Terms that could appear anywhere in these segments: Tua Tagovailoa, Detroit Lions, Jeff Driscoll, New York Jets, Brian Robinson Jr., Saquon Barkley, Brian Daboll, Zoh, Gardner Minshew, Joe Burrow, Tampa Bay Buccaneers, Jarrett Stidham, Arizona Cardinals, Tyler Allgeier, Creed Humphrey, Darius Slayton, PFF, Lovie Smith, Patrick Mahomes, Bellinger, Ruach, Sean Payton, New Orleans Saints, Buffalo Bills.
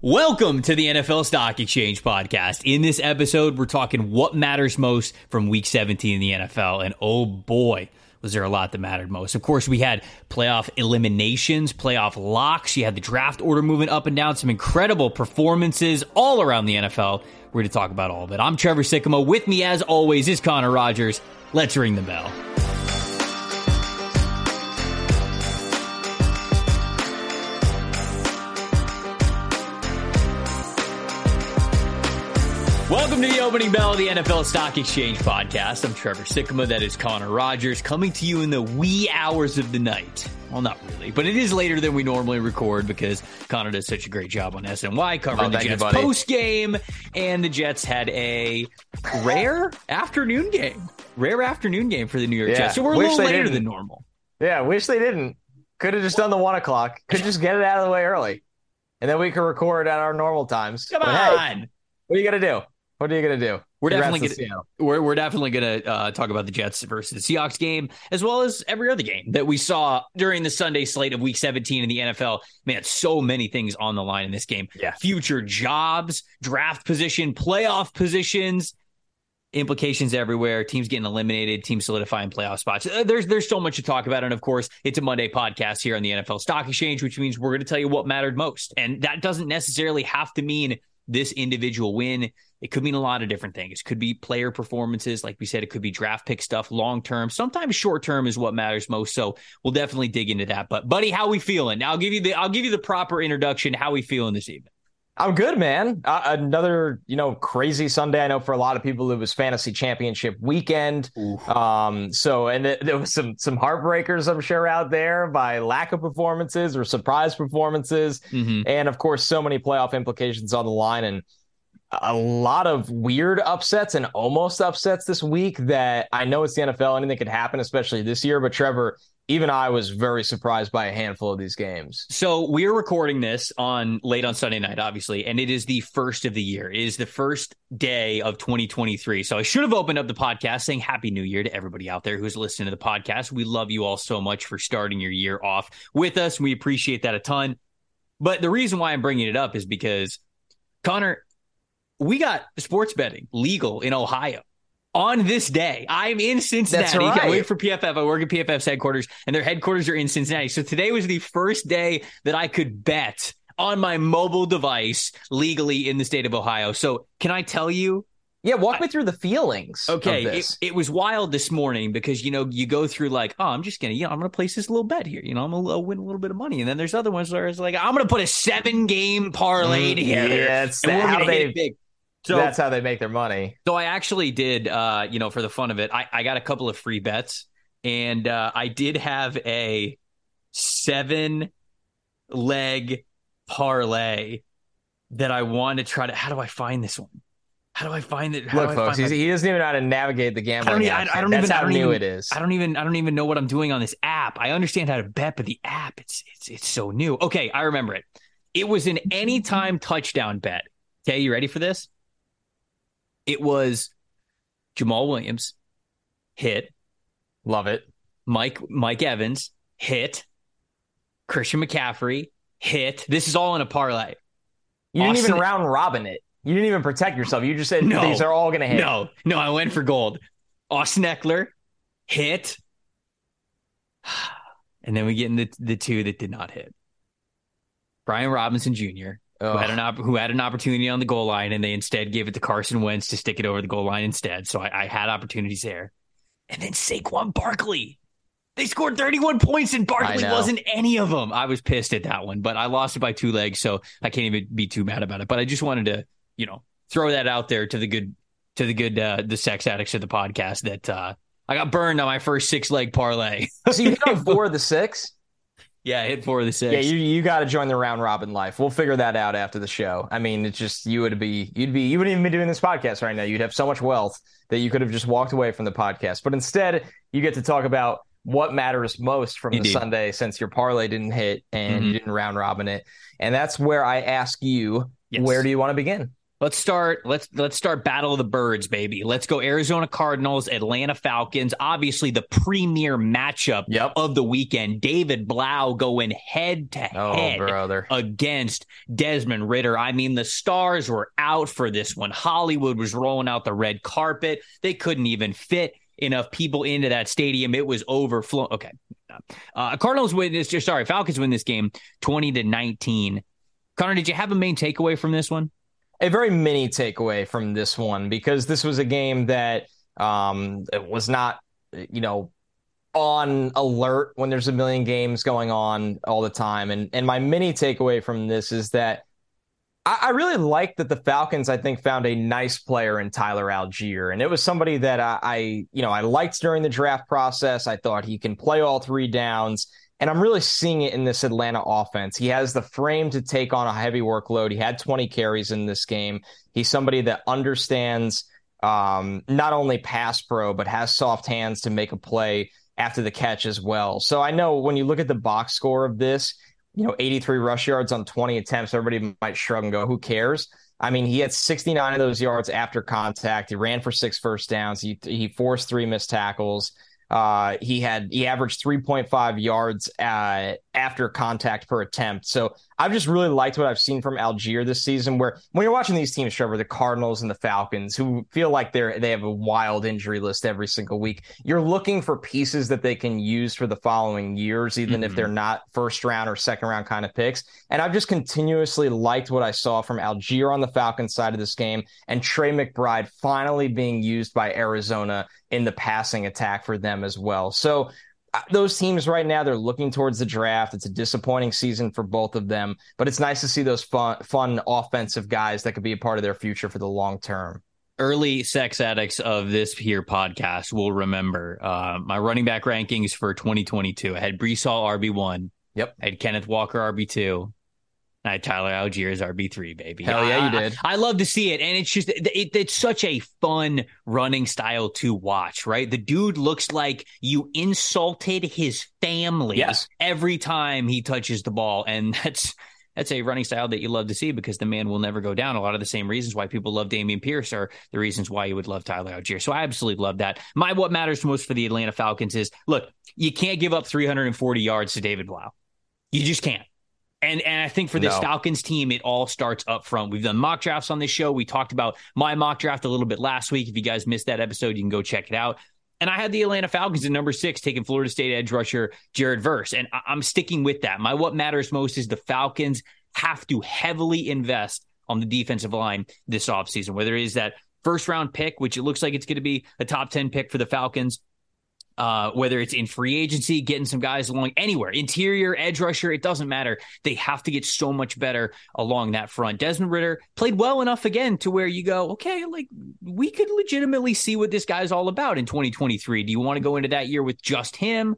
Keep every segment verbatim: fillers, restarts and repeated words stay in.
Welcome to the N F L Stock Exchange podcast. In this episode, we're talking what matters most from Week seventeen in the N F L. And oh boy, was there a lot that mattered most. Of course, we had playoff eliminations, playoff locks. You had the draft order moving up and down. Some incredible performances all around the N F L. We're going to talk about all of it. I'm Trevor Sikkema. With me, as always, is Connor Rogers. Let's ring the bell. Welcome to the opening bell of the N F L Stock Exchange podcast. I'm Trevor Sikkema. That is Connor Rogers, coming to you in the wee hours of the night. Well, not really, but it is later than we normally record because Connor does such a great job on S N Y covering oh, the Jets post-game, and the Jets had a rare afternoon game. Rare afternoon game for the New York yeah. Jets. So we're a wish little later didn't. than normal. Yeah, wish they didn't. Could have just done the one o'clock. Could just get it out of the way early, and then we could record at our normal times. Come but on. Hey, what are you going to do? What are you going to do? We're definitely gonna, to we're, we're definitely going to uh, talk about the Jets versus the Seahawks game, as well as every other game that we saw during the Sunday slate of Week seventeen in the N F L. Man, so many things on the line in this game. Yeah. Future jobs, draft position, playoff positions, implications everywhere. Teams getting eliminated, teams solidifying playoff spots. Uh, there's, there's so much to talk about. And of course, it's a Monday podcast here on the N F L Stock Exchange, which means we're going to tell you what mattered most. And that doesn't necessarily have to mean this individual win. It could mean a lot of different things. It could be player performances. Like we said, it could be draft pick stuff, long-term. Sometimes short-term is what matters most. So we'll definitely dig into that. But buddy, how we feeling? I'll give you the, I'll give you the proper introduction. How we feeling this evening? I'm good, man. Uh, another, you know, crazy Sunday. I know for a lot of people, it was fantasy championship weekend. Um, so, and it, there was some, some heartbreakers, I'm sure, out there by lack of performances or surprise performances. Mm-hmm. And of course, so many playoff implications on the line, and a lot of weird upsets and almost upsets this week that I know it's the N F L. Anything could happen, especially this year. But Trevor, even I was very surprised by a handful of these games. So we're recording this on late on Sunday night, obviously, and it is the first of the year. It is the first day of twenty twenty-three. So I should have opened up the podcast saying Happy New Year to everybody out there who's listening to the podcast. We love you all so much for starting your year off with us. We appreciate that a ton. But the reason why I'm bringing it up is because, Connor, we got sports betting legal in Ohio. On this day, I'm in Cincinnati. That's right. I work for P F F. I work at P F F's headquarters, and their headquarters are in Cincinnati. So today was the first day that I could bet on my mobile device legally in the state of Ohio. So can I tell you? Yeah, walk I, me through the feelings. Okay, of this. It, it was wild this morning because, you know, you go through like, oh, I'm just going to, you know, I'm going to place this little bet here. You know, I'm going to win a little bit of money. And then there's other ones where it's like, I'm going to put a seven game parlay mm, together. Yeah, that's how they big. So that's how they make their money. So I actually did, uh, you know, for the fun of it, I, I got a couple of free bets, and uh, I did have a seven leg parlay that I wanted to try to. How do I find this one? How do I find it? How Look, do I folks, find my... he doesn't even know how to navigate the gambling. I don't, app, I, I don't even. That's how new it is. I don't even. I don't even know what I'm doing on this app. I understand how to bet, but the app, it's it's it's so new. Okay, I remember it. It was an anytime touchdown bet. Okay, you ready for this? It was Jamal Williams hit. Love it. Mike Mike Evans hit. Christian McCaffrey hit. This is all in a parlay. You Austin, didn't even round robin it. You didn't even protect yourself. You just said, no, these are all going to hit. No, no, I went for gold. Austin Eckler hit. And then we get into the two that did not hit. Brian Robinson Junior who had, an op- who had an opportunity on the goal line, and they instead gave it to Carson Wentz to stick it over the goal line instead. So I, I had opportunities there. And then Saquon Barkley. They scored thirty-one points, and Barkley wasn't any of them. I was pissed at that one, but I lost it by two legs, so I can't even be too mad about it. But I just wanted to, you know, throw that out there to the good, to the good, uh, the sex addicts of the podcast that uh, I got burned on my first six-leg parlay. So you hit four of the six? Yeah, I hit four of the six. Yeah, you you got to join the round robin life. We'll figure that out after the show. I mean, it's just you would be you'd be you wouldn't even be doing this podcast right now. You'd have so much wealth that you could have just walked away from the podcast. But instead, you get to talk about what matters most from Indeed. the Sunday, since your parlay didn't hit and mm-hmm. you didn't round robin it. And that's where I ask you, yes. where do you want to begin? Let's start. Let's let's start Battle of the Birds, baby. Let's go Arizona Cardinals, Atlanta Falcons. Obviously, the premier matchup yep. of the weekend. David Blau going head to head against Desmond Ridder. I mean, the stars were out for this one. Hollywood was rolling out the red carpet. They couldn't even fit enough people into that stadium. It was overflowing. Okay, uh, Cardinals win this. Sorry, Falcons win this game twenty to nineteen. Connor, did you have a main takeaway from this one? A very mini takeaway from this one, because this was a game that um, it was not, you know, on alert when there's a million games going on all the time. And and my mini takeaway from this is that I, I really like that the Falcons, I think, found a nice player in Tyler Allgeier. And it was somebody that I, I, you know, I liked during the draft process. I thought he can play all three downs. And I'm really seeing it in this Atlanta offense. He has the frame to take on a heavy workload. He had twenty carries in this game. He's somebody that understands um, not only pass pro, but has soft hands to make a play after the catch as well. So I know when you look at the box score of this, you know, eighty-three rush yards on twenty attempts, everybody might shrug and go, who cares? I mean, he had sixty-nine of those yards after contact. He ran for six first downs. He, he forced three missed tackles. Uh, he had he averaged three point five yards uh, after contact per attempt. So I've just really liked what I've seen from Allgeier this season, where when you're watching these teams, Trevor, the Cardinals and the Falcons, who feel like they're they have a wild injury list every single week, you're looking for pieces that they can use for the following years, even mm-hmm. if they're not first round or second round kind of picks. And I've just continuously liked what I saw from Allgeier on the Falcons side of this game, and Trey McBride finally being used by Arizona in the passing attack for them as well. So uh, those teams right now, they're looking towards the draft. It's a disappointing season for both of them, but it's nice to see those fun, fun offensive guys that could be a part of their future for the long term. Early sex addicts of this here podcast will remember uh, my running back rankings for twenty twenty-two. I had Breece Hall R B one. Yep. I had Kenneth Walker R B two. I had Tyler Allgeier as R B three, baby. Hell yeah, you did. I, I love to see it. And it's just, it, it, it's such a fun running style to watch, right? The dude looks like you insulted his family yes. every time he touches the ball. And that's, that's a running style that you love to see, because the man will never go down. A lot of the same reasons why people love Dameon Pierce are the reasons why you would love Tyler Allgeier. So I absolutely love that. My, what matters most for the Atlanta Falcons is, look, you can't give up three hundred forty yards to David Blau. You just can't. And and I think for this no. Falcons team, it all starts up front. We've done mock drafts on this show. We talked about my mock draft a little bit last week. If you guys missed that episode, you can go check it out. And I had the Atlanta Falcons at number six, taking Florida State edge rusher Jared Verse. And I- I'm sticking with that. My what matters most is the Falcons have to heavily invest on the defensive line this offseason, whether it is that first round pick, which it looks like it's going to be a top ten pick for the Falcons, Uh, whether it's in free agency, getting some guys along anywhere, interior, edge rusher, it doesn't matter. They have to get so much better along that front. Desmond Ridder played well enough again to where you go, okay, like we could legitimately see what this guy's all about in twenty twenty-three. Do you want to go into that year with just him?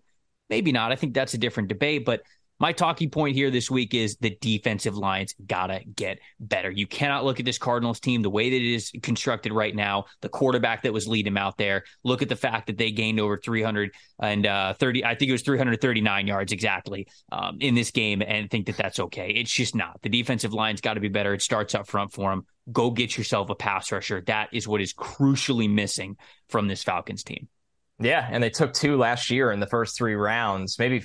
Maybe not. I think that's a different debate, but my talking point here this week is the defensive line's gotta get better. You cannot look at this Cardinals team the way that it is constructed right now. The quarterback that was leading them out there. Look at the fact that they gained over three hundred thirty. I think it was three hundred thirty-nine yards exactly um, in this game, and think that that's okay. It's just not. The defensive line's got to be better. It starts up front for them. Go get yourself a pass rusher. That is what is crucially missing from this Falcons team. Yeah, and they took two last year in the first three rounds. Maybe,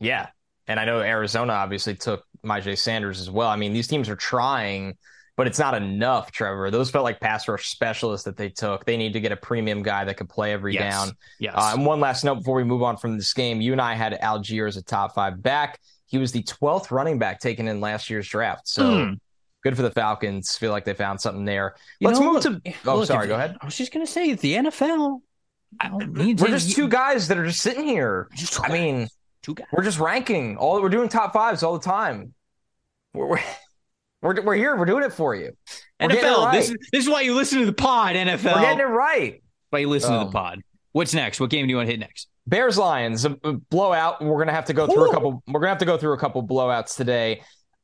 yeah. And I know Arizona obviously took Myjai Sanders as well. I mean, these teams are trying, but it's not enough, Trevor. Those felt like pass rush specialists that they took. They need to get a premium guy that could play every yes. down. Yes. Uh, and one last note before we move on from this game. You and I had Allgeier as a top five back. He was the twelfth running back taken in last year's draft. So mm. good for the Falcons. Feel like they found something there. You Let's know, move look, to. Oh, look, sorry. If, go ahead. I was just going to say, the N F L. I don't need we're to, just two guys that are just sitting here. Just I mean, two guys. We're just ranking. All we're doing top fives all the time. We're we're we're, we're here. We're doing it for you. We're N F L. Right. This is this is why you listen to the pod. N F L. We're getting it right. Why you listen um, to the pod? What's next? What game do you want to hit next? Bears Lions a, a blowout. We're gonna have to go through Ooh. a couple. We're gonna have to go through a couple blowouts today.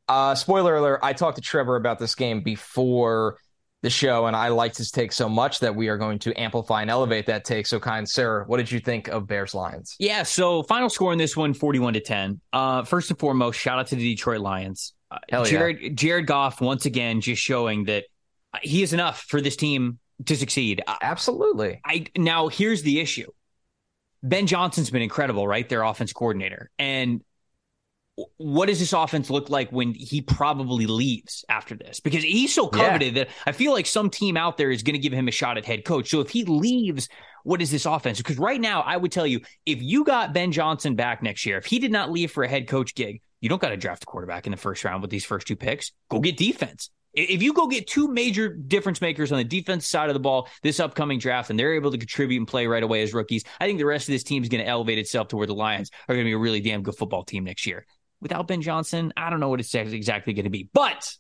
Uh, spoiler alert, I talked to Trevor about this game before the show, and I liked his take so much that we are going to amplify and elevate that take. So, kind sir, what did you think of Bears-Lions? Yeah, so final score in this one, forty-one to ten. Uh, first and foremost, shout out to the Detroit Lions. Uh, Hell yeah. Jared, Jared Goff, once again, just showing that he is enough for this team to succeed. Uh, Absolutely. I Now, here's the issue. Ben Johnson's been incredible, right? Their offense coordinator. And what does this offense look like when he probably leaves after this? Because he's so coveted yeah. that I feel like some team out there is going to give him a shot at head coach. So if he leaves, what is this offense? Because right now I would tell you, if you got Ben Johnson back next year, if he did not leave for a head coach gig, you don't got to draft a quarterback in the first round with these first two picks. Go get defense. If you go get two major difference makers on the defense side of the ball this upcoming draft, and they're able to contribute and play right away as rookies, I think the rest of this team is going to elevate itself to where the Lions are going to be a really damn good football team next year. Without Ben Johnson, I don't know what it's exactly going to be. But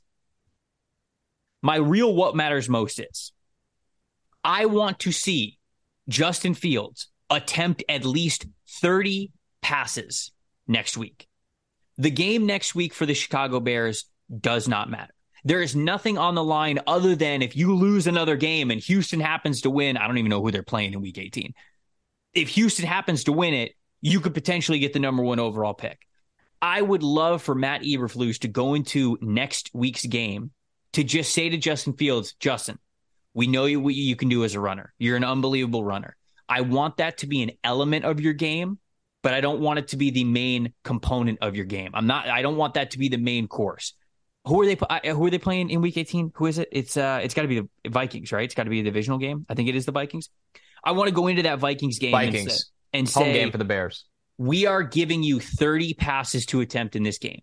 my real what matters most is I want to see Justin Fields attempt at least thirty passes next week. The game next week for the Chicago Bears does not matter. There is nothing on the line other than if you lose another game and Houston happens to win, I don't even know who they're playing in week eighteen. If Houston happens to win it, you could potentially get the number one overall pick. I would love for Matt Eberflus to go into next week's game to just say to Justin Fields, Justin, we know you, what you can do as a runner. You're an unbelievable runner. I want that to be an element of your game, but I don't want it to be the main component of your game. I'm not, I don't want that to be the main course. Who are they, who are they playing in week eighteen? Who is it? It's uh, it's got to be the Vikings, right? It's got to be a divisional game. I think it is the Vikings. I want to go into that Vikings game Vikings. and say, and home say, game for the Bears. We are giving you thirty passes to attempt in this game.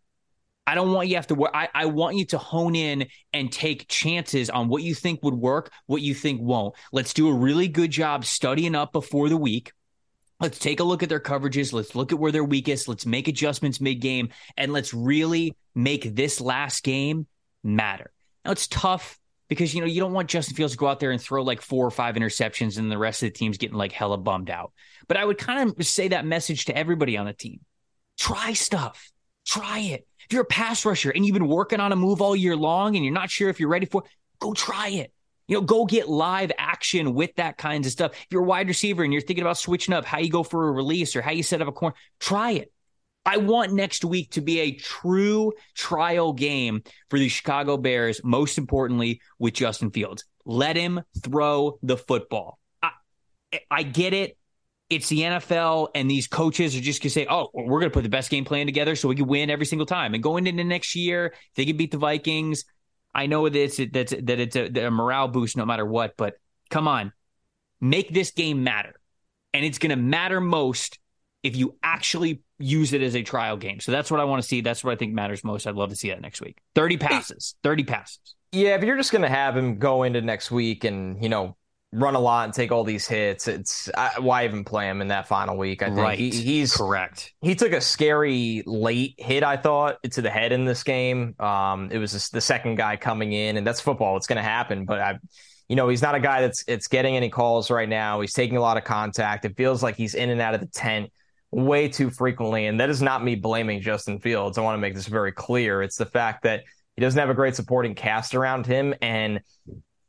I don't want you to have to, I, I want you to hone in and take chances on what you think would work, what you think won't. Let's do a really good job studying up before the week. Let's take a look at their coverages. Let's look at where they're weakest. Let's make adjustments mid-game, and let's really make this last game matter. Now, it's tough because, you know, you don't want Justin Fields to go out there and throw like four or five interceptions and the rest of the team's getting like hella bummed out. But I would kind of say that message to everybody on the team. Try stuff. Try it. If you're a pass rusher and you've been working on a move all year long and you're not sure if you're ready for it, go try it. You know, go get live action with that kinds of stuff. If you're a wide receiver and you're thinking about switching up how you go for a release or how you set up a corner, try it. I want next week to be a true trial game for the Chicago Bears, most importantly with Justin Fields. Let him throw the football. I, I get it. It's the N F L, and these coaches are just going to say, oh, we're going to put the best game plan together so we can win every single time. And going into next year, they can beat the Vikings. I know that it's, that's, that it's a, a morale boost no matter what, but come on. Make this game matter. And it's going to matter most if you actually use it as a trial game. So that's what I want to see. That's what I think matters most. I'd love to see that next week. thirty passes, thirty passes. Yeah, but you're just going to have him go into next week and, you know, run a lot and take all these hits. It's I, why even play him in that final week? I think right. he, he's correct. He took a scary late hit, I thought, to the head in this game. Um, it was the second guy coming in, and that's football. It's going to happen. But I, you know, he's not a guy that's it's getting any calls right now. He's taking a lot of contact. It feels like he's in and out of the tent way too frequently, and that is not me blaming Justin Fields. I want to make this very clear. It's the fact that he doesn't have a great supporting cast around him, and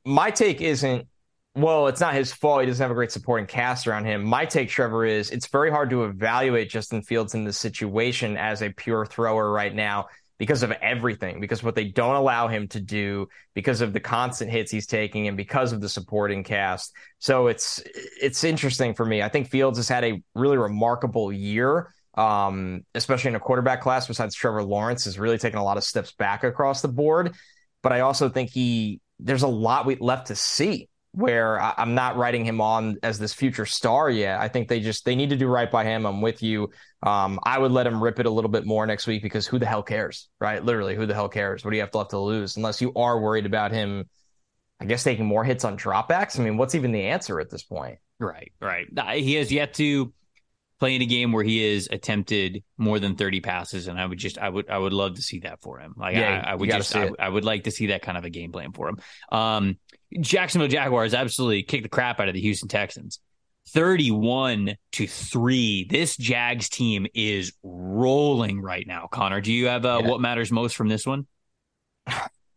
my take isn't, well, it's not his fault. He doesn't have a great supporting cast around him. My take, Trevor, is it's very hard to evaluate Justin Fields in this situation as a pure thrower right now because of everything, because what they don't allow him to do, because of the constant hits he's taking, and because of the supporting cast. So it's it's interesting for me. I think Fields has had a really remarkable year, um, especially in a quarterback class. Besides Trevor Lawrence, has really taken a lot of steps back across the board. But I also think he there's a lot we left to see. where I'm not writing him on as this future star yet. I think they just, they need to do right by him. I'm with you. Um, I would let him rip it a little bit more next week, because who the hell cares, right? Literally, who the hell cares? What do you have left to lose? Unless you are worried about him, I guess, taking more hits on dropbacks. I mean, what's even the answer at this point? Right, right. He has yet to play in a game where he has attempted more than thirty passes, and I would just, I would, I would love to see that for him. Like, yeah, I, I would just, I, I would like to see that kind of a game plan for him. Um, Jacksonville Jaguars absolutely kicked the crap out of the Houston Texans, thirty-one to three. This Jags team is rolling right now. Connor, do you have uh, yeah. what matters most from this one?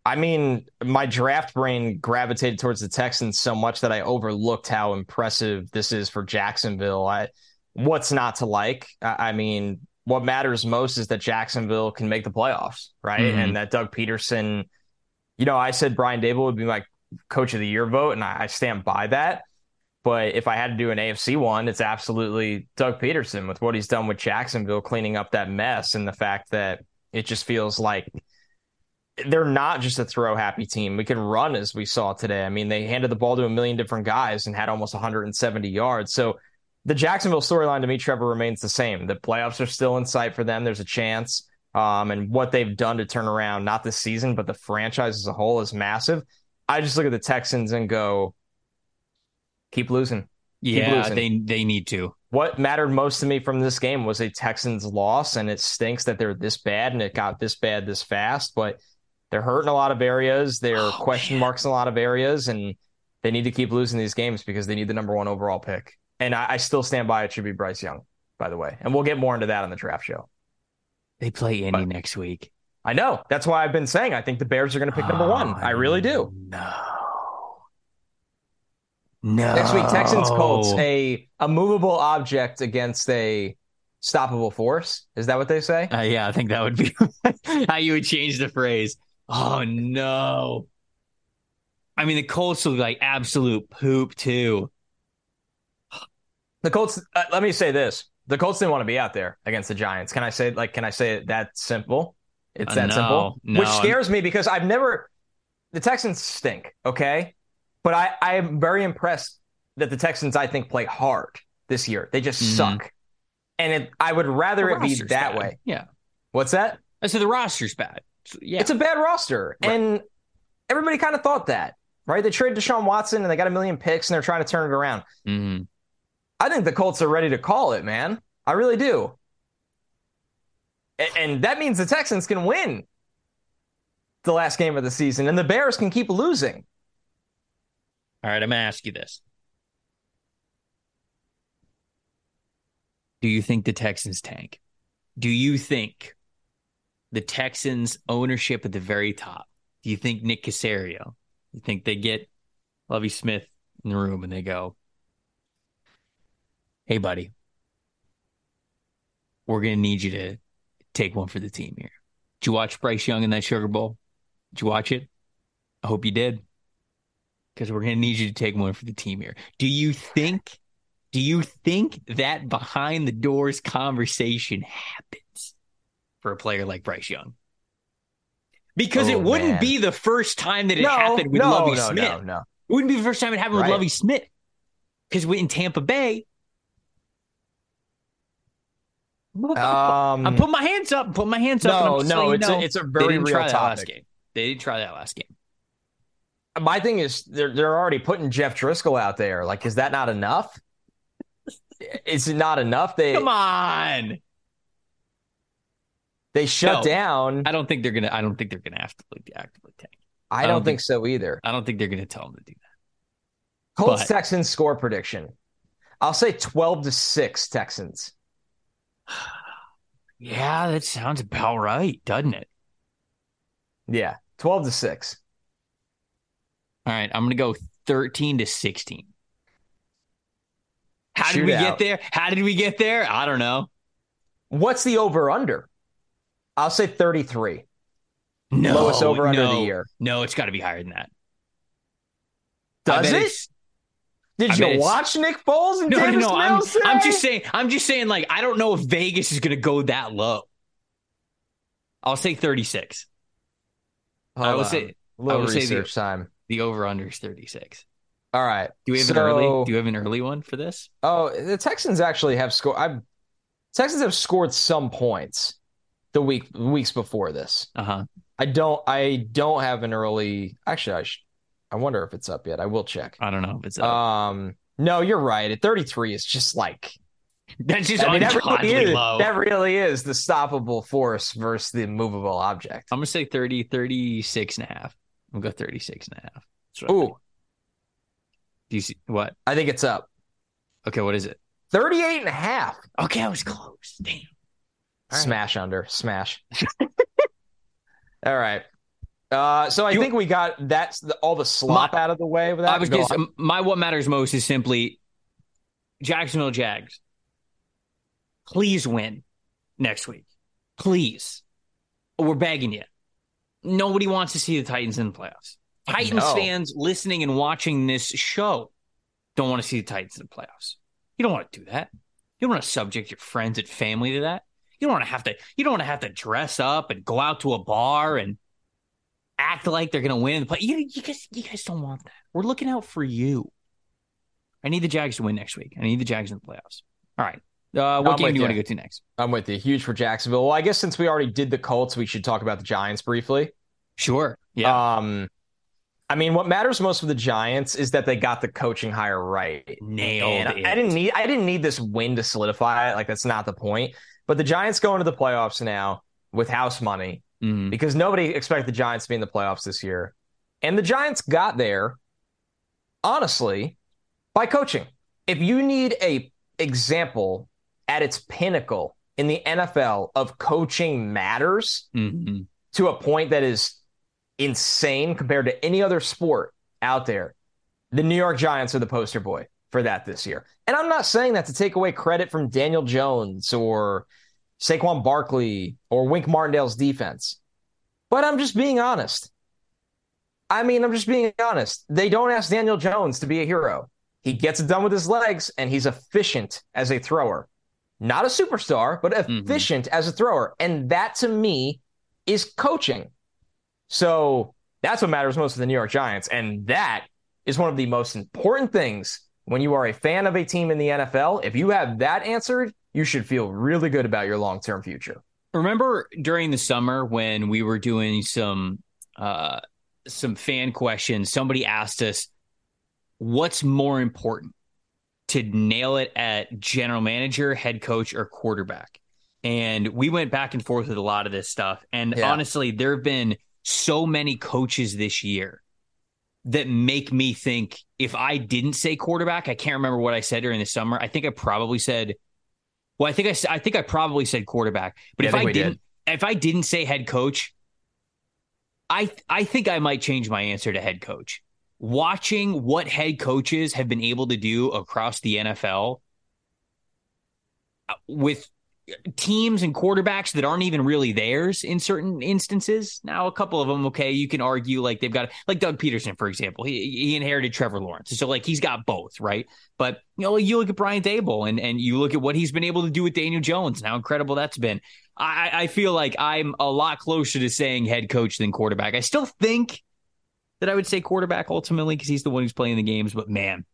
I mean, my draft brain gravitated towards the Texans so much that I overlooked how impressive this is for Jacksonville. I, what's not to like? I, I mean, what matters most is that Jacksonville can make the playoffs, right? Mm-hmm. And that Doug Peterson, you know, I said Brian Daboll would be my coach of the year vote, and I, I stand by that. But if I had to do an A F C one, it's absolutely Doug Peterson, with what he's done with Jacksonville, cleaning up that mess, and the fact that it just feels like they're not just a throw happy team. We can run, as we saw today. I mean, they handed the ball to a million different guys and had almost one hundred seventy yards. So the Jacksonville storyline to me, Trevor, remains the same. The playoffs are still in sight for them. There's a chance. Um, and what they've done to turn around, not this season, but the franchise as a whole, is massive. I just look at the Texans and go, keep losing. Keep yeah, losing. they they need to. What mattered most to me from this game was a Texans loss, and it stinks that they're this bad and it got this bad this fast, but they're hurt in a lot of areas. They're oh, question man. marks in a lot of areas, and they need to keep losing these games because they need the number one overall pick. And I, I still stand by it should be Bryce Young, by the way. And we'll get more into that on the draft show. They play Indy but, next week. I know. That's why I've been saying I think the Bears are going to pick oh, number one. I really do. No. No. Next week, Texans Colts, a, a movable object against a stoppable force. Is that what they say? Uh, yeah, I think that would be how you would change the phrase. Oh, no. I mean, the Colts look like absolute poop, too. The Colts, uh, let me say this. The Colts didn't want to be out there against the Giants. Can I say, like, can I say it that simple? It's uh, that no, simple. No, Which scares I'm... me because I've never, the Texans stink, okay? But I, I am very impressed that the Texans, I think, play hard this year. They just mm-hmm. suck. And it, I would rather it be that bad. way. Yeah. What's that? I said the roster's bad. Yeah. It's a bad roster, right. And everybody kind of thought that, right? They traded Deshaun Watson, and they got a million picks, and they're trying to turn it around. Mm-hmm. I think the Colts are ready to call it, man. I really do. And, and that means the Texans can win the last game of the season, and the Bears can keep losing. All right, I'm going to ask you this. Do you think the Texans tank? Do you think the Texans ownership at the very top? Do you think Nick Caserio? You think they get Lovie Smith in the room and they go, hey, buddy, we're going to need you to take one for the team here. Did you watch Bryce Young in that Sugar Bowl? Did you watch it? I hope you did, because we're going to need you to take one for the team here. Do you think, do you think that behind the doors conversation happens for a player like Bryce Young? Because oh, it wouldn't man. be the first time that it no, happened with no, Lovie no, Smith. No, no. It wouldn't be the first time it happened right. with Lovie Smith. Because in Tampa Bay, um, I'm putting my hands up. Putting my hands up. No, and I'm no, it's, no a, it's a very real topic. Last game. They didn't try that last game. My thing is, they're they're already putting Jeff Driscoll out there. Like, is that not enough? Is it not enough? They come on. They shut no, down. I don't think they're gonna. I don't think they're gonna actively actively tank. I, I don't, don't think, think so either. I don't think they're gonna tell them to do that. Colts but. Texans score prediction. I'll say twelve to six Texans. Yeah, that sounds about right, doesn't it? Yeah, twelve to six. All right, I'm gonna go thirteen to sixteen. How Shoot did we out. get there? How did we get there? I don't know. What's the over under? I'll say thirty-three. No, lowest over under no, the year. No, it's got to be higher than that. Does it? Did I you watch Nick Foles and no, Davis no, no, I'm, I'm just saying. I'm just saying. Like, I don't know if Vegas is going to go that low. I'll say thirty-six. Hold I will on. say. Little I will research say the, time. The over under is thirty-six. All right. Do we have so, an early? Do you have an early one for this? Oh, the Texans actually have scored. I Texans have scored some points the week weeks before this. Uh huh. I don't. I don't have an early. Actually, I should, I wonder if it's up yet. I will check. I don't know if it's up. Um. No, you're right. At thirty-three, it's just like that's just I mean, that really is, low. That really is the stoppable force versus the movable object. I'm gonna say thirty, thirty-six and a half. I'm gonna go thirty-six and a half. Ooh. Do you see what? I think it's up. Okay, what is it? thirty-eight and a half. Okay, I was close. Damn. All Smash right. under. Smash. All right. Uh, so I you, think we got that's the, all the slop my, out of the way. With that, I was just, my what matters most is simply Jacksonville Jags. Please win next week. Please. We're begging you. Nobody wants to see the Titans in the playoffs. Titans no. fans listening and watching this show don't want to see the Titans in the playoffs. You don't want to do that. You don't want to subject your friends and family to that. You don't want to have to. You don't want to have to dress up and go out to a bar and act like they're going to win. But you, you guys, you guys don't want that. We're looking out for you. I need the Jags to win next week. I need the Jags in the playoffs. All right. Uh, what I'm game do you, you want to go to next? I'm with you. Huge for Jacksonville. Well, I guess since we already did the Colts, we should talk about the Giants briefly. Sure. Yeah. Um, I mean, what matters most for the Giants is that they got the coaching hire right. Nailed and it. I, I didn't need. I didn't need this win to solidify it. Like that's not the point. But the Giants go into the playoffs now with house money mm. because nobody expected the Giants to be in the playoffs this year, and the Giants got there honestly by coaching. If you need a example at its pinnacle in the N F L of coaching matters mm-hmm. to a point that is insane compared to any other sport out there, the New York Giants are the poster boy for that this year. And I'm not saying that to take away credit from Daniel Jones or Saquon Barkley or Wink Martindale's defense, but I'm just being honest. I mean, I'm just being honest. They don't ask Daniel Jones to be a hero. He gets it done with his legs, and he's efficient as a thrower. Not a superstar, but efficient mm-hmm. as a thrower. And that, to me, is coaching. So that's what matters most to the New York Giants. And that is one of the most important things when you are a fan of a team in the N F L. If you have that answered, you should feel really good about your long-term future. Remember during the summer when we were doing some uh, some fan questions, somebody asked us, what's more important, to nail it at general manager, head coach, or quarterback? And we went back and forth with a lot of this stuff. And yeah. honestly, there have been so many coaches this year that make me think if I didn't say quarterback, I can't remember what I said during the summer. I think I probably said, well, I think I, I think I probably said quarterback, but yeah, if I, I didn't, did. if I didn't say head coach, I, I think I might change my answer to head coach. Watching what head coaches have been able to do across the N F L with teams and quarterbacks that aren't even really theirs in certain instances. Now, a couple of them, okay, you can argue like they've got, like Doug Peterson, for example, he, he inherited Trevor Lawrence. So like he's got both, right? But you know, you look at Brian Daboll and, and you look at what he's been able to do with Daniel Jones and how incredible that's been. I, I feel like I'm a lot closer to saying head coach than quarterback. I still think that I would say quarterback ultimately because he's the one who's playing the games, but man,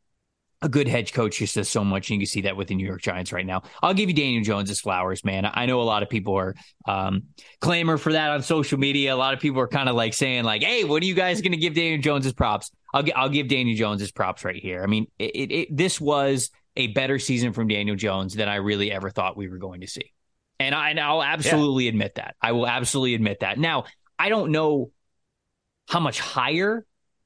a good head coach just does so much, and you can see that with the New York Giants right now. I'll give you Daniel Jones his flowers, man. I know a lot of people are um, clamoring for that on social media. A lot of people are kind of like saying, like, "Hey, when are you guys going to give Daniel Jones his props?" I'll I'll give Daniel Jones his props right here. I mean, it, it, it, this was a better season from Daniel Jones than I really ever thought we were going to see, and I and I'll absolutely yeah. admit that. I will absolutely admit that. Now, I don't know how much higher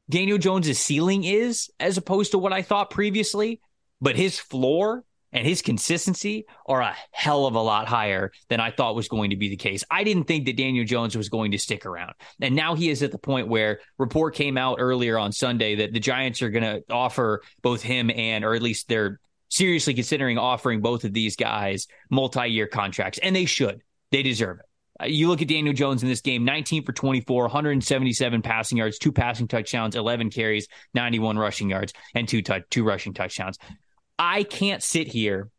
Daniel Jones's ceiling is as opposed to what I thought previously, but his floor and his consistency are a hell of a lot higher than I thought was going to be the case. I didn't think that Daniel Jones was going to stick around. And now he is at the point where report came out earlier on Sunday that the Giants are going to offer both him and, or at least they're seriously considering offering both of these guys multi-year contracts. And they should, they deserve it. You look at Daniel Jones in this game, nineteen for twenty-four, one hundred seventy-seven passing yards, two passing touchdowns, eleven carries, ninety-one rushing yards, and two tu- two rushing touchdowns. I can't sit here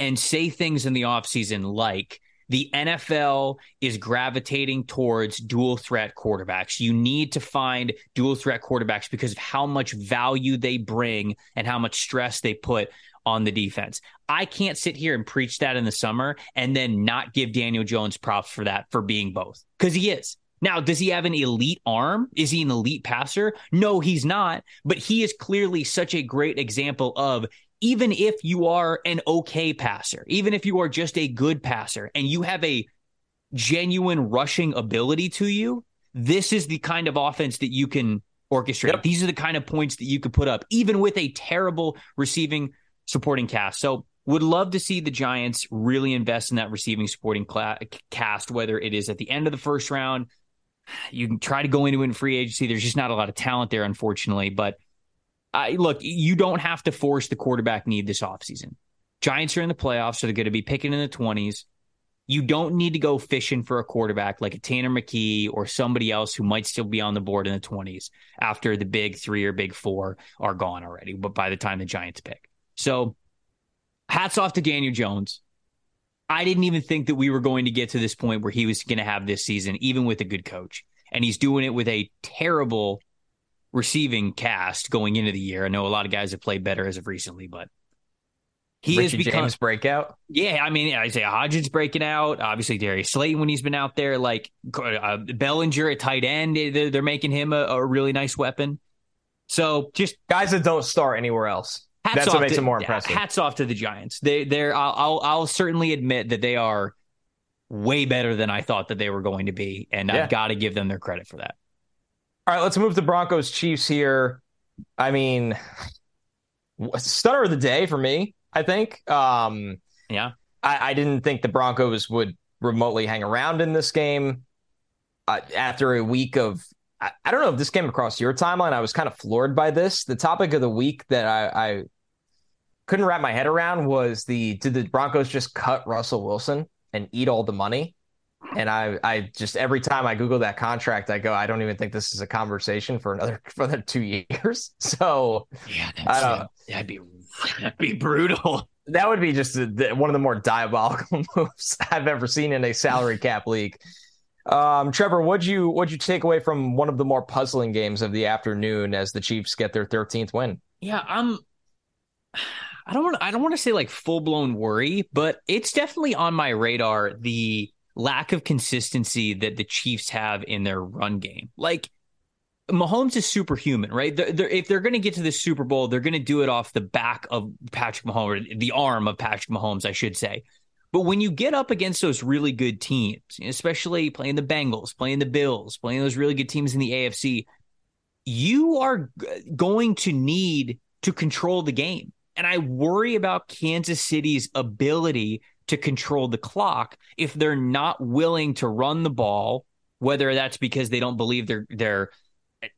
and say things in the offseason like the N F L is gravitating towards dual threat quarterbacks. You need to find dual threat quarterbacks because of how much value they bring and how much stress they put on the defense. I can't sit here and preach that in the summer and then not give Daniel Jones props for that, for being both, because he is. Now, does he have an elite arm? Is he an elite passer? No, he's not. But he is clearly such a great example of, even if you are an okay passer, even if you are just a good passer and you have a genuine rushing ability to you, this is the kind of offense that you can orchestrate. Yep. These are the kind of points that you could put up, even with a terrible receiving supporting cast. So would love to see the Giants really invest in that receiving supporting cla- cast, whether it is at the end of the first round. You can try to go into it in free agency. There's just not a lot of talent there, unfortunately. But I, look, you don't have to force the quarterback need this offseason. Giants are in the playoffs, so they're going to be picking in the twenties. You don't need to go fishing for a quarterback like a Tanner McKee or somebody else who might still be on the board in the twenties after the big three or big four are gone already, but by the time the Giants pick. So hats off to Daniel Jones. I didn't even think that we were going to get to this point where he was going to have this season, even with a good coach. And he's doing it with a terrible receiving cast going into the year. I know a lot of guys have played better as of recently, but he Richard has become James breakout. Yeah. I mean, Isaiah Hodgins breaking out, obviously Darius Slayton when he's been out there, like uh, Bellinger at tight end, they're, they're making him a, a really nice weapon. So just guys that don't start anywhere else. Hats That's what makes to, it more impressive. Hats off to the Giants. They, they're. I'll, I'll, I'll certainly admit that they are way better than I thought that they were going to be, and yeah. I've got to give them their credit for that. All right, let's move to Broncos Chiefs here. I mean, stunner of the day for me, I think. Um, yeah, I, I didn't think the Broncos would remotely hang around in this game uh, after a week of. I don't know if this came across your timeline. I was kind of floored by this. The topic of the week that I, I couldn't wrap my head around was the, did the Broncos just cut Russell Wilson and eat all the money? And I, I just, every time I Google that contract, I go, I don't even think this is a conversation for another, for another two years. So yeah, that's, uh, that'd be, that'd be brutal. That would be just a, one of the more diabolical moves I've ever seen in a salary cap league. Um, Trevor, what'd you, what'd you take away from one of the more puzzling games of the afternoon as the Chiefs get their thirteenth win? Yeah, I'm, I don't want to, I don't want to say like full blown worry, but it's definitely on my radar, the lack of consistency that the Chiefs have in their run game. Like Mahomes is superhuman, right? They're, they're, if they're going to get to the Super Bowl, they're going to do it off the back of Patrick Mahomes, or the arm of Patrick Mahomes, I should say. But when you get up against those really good teams, especially playing the Bengals, playing the Bills, playing those really good teams in the A F C, you are g- going to need to control the game. And I worry about Kansas City's ability to control the clock if they're not willing to run the ball, whether that's because they don't believe they're they're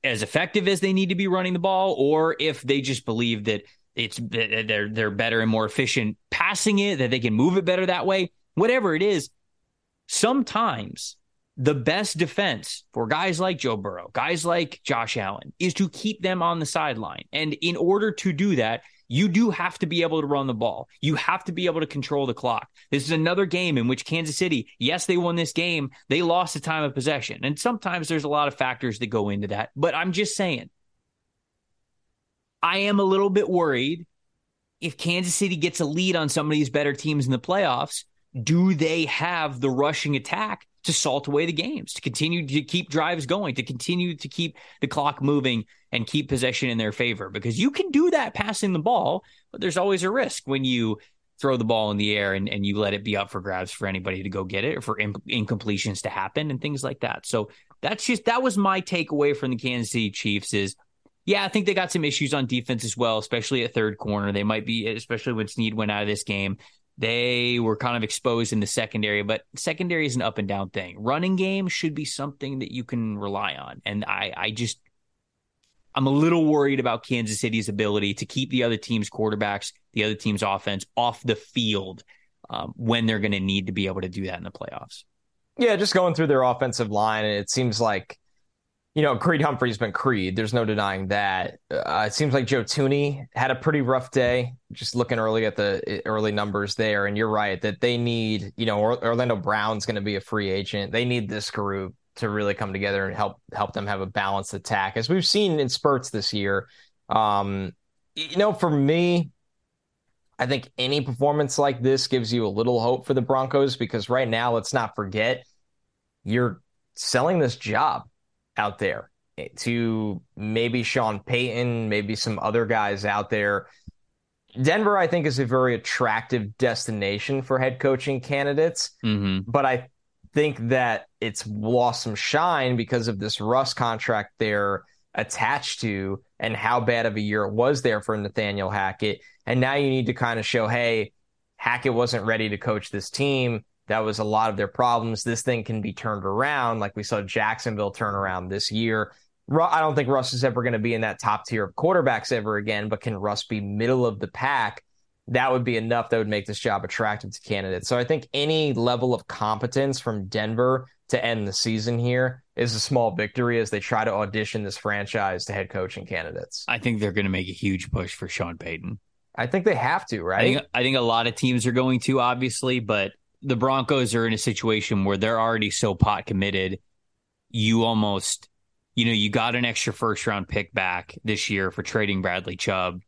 as effective as they need to be running the ball, or if they just believe that it's they're they're better and more efficient passing it, that they can move it better that way. Whatever it is, sometimes the best defense for guys like Joe Burrow, guys like Josh Allen, is to keep them on the sideline. And in order to do that, you do have to be able to run the ball. You have to be able to control the clock. This is another game in which Kansas City, yes, they won this game. They lost the time of possession. And sometimes there's a lot of factors that go into that. But I'm just saying, I am a little bit worried if Kansas City gets a lead on some of these better teams in the playoffs, do they have the rushing attack to salt away the games, to continue to keep drives going, to continue to keep the clock moving and keep possession in their favor? Because you can do that passing the ball, but there's always a risk when you throw the ball in the air and, and you let it be up for grabs for anybody to go get it, or for in, incompletions to happen and things like that. So that's just, that was my takeaway from the Kansas City Chiefs is, yeah, I think they got some issues on defense as well, especially at third corner. They might be, especially when Snead went out of this game, they were kind of exposed in the secondary, but secondary is an up and down thing. Running game should be something that you can rely on. And I, I just, I'm a little worried about Kansas City's ability to keep the other team's quarterbacks, the other team's offense off the field um, when they're going to need to be able to do that in the playoffs. Yeah, just going through their offensive line, it seems like you know, Creed Humphrey's been Creed. There's no denying that. Uh, it seems like Joe Thuney had a pretty rough day, just looking early at the early numbers there. And you're right that they need, you know, Orlando Brown's going to be a free agent. They need this group to really come together and help help them have a balanced attack, as we've seen in spurts this year. Um, you know, for me, I think any performance like this gives you a little hope for the Broncos, because right now, let's not forget, you're selling this job out there to maybe Sean Payton, maybe some other guys out there. Denver, I think, is a very attractive destination for head coaching candidates, mm-hmm. but I think that it's lost some shine because of this Russ contract they're attached to and how bad of a year it was there for Nathaniel Hackett. And now you need to kind of show, hey, Hackett wasn't ready to coach this team. That was a lot of their problems. This thing can be turned around, like we saw Jacksonville turn around this year. I don't think Russ is ever going to be in that top tier of quarterbacks ever again, but can Russ be middle of the pack? That would be enough. That would make this job attractive to candidates. So I think any level of competence from Denver to end the season here is a small victory as they try to audition this franchise to head coaching candidates. I think they're going to make a huge push for Sean Payton. I think they have to, right? I think, I think a lot of teams are going to, obviously, but the Broncos are in a situation where they're already so pot committed. You almost, you know, you got an extra first round pick back this year for trading Bradley Chubb.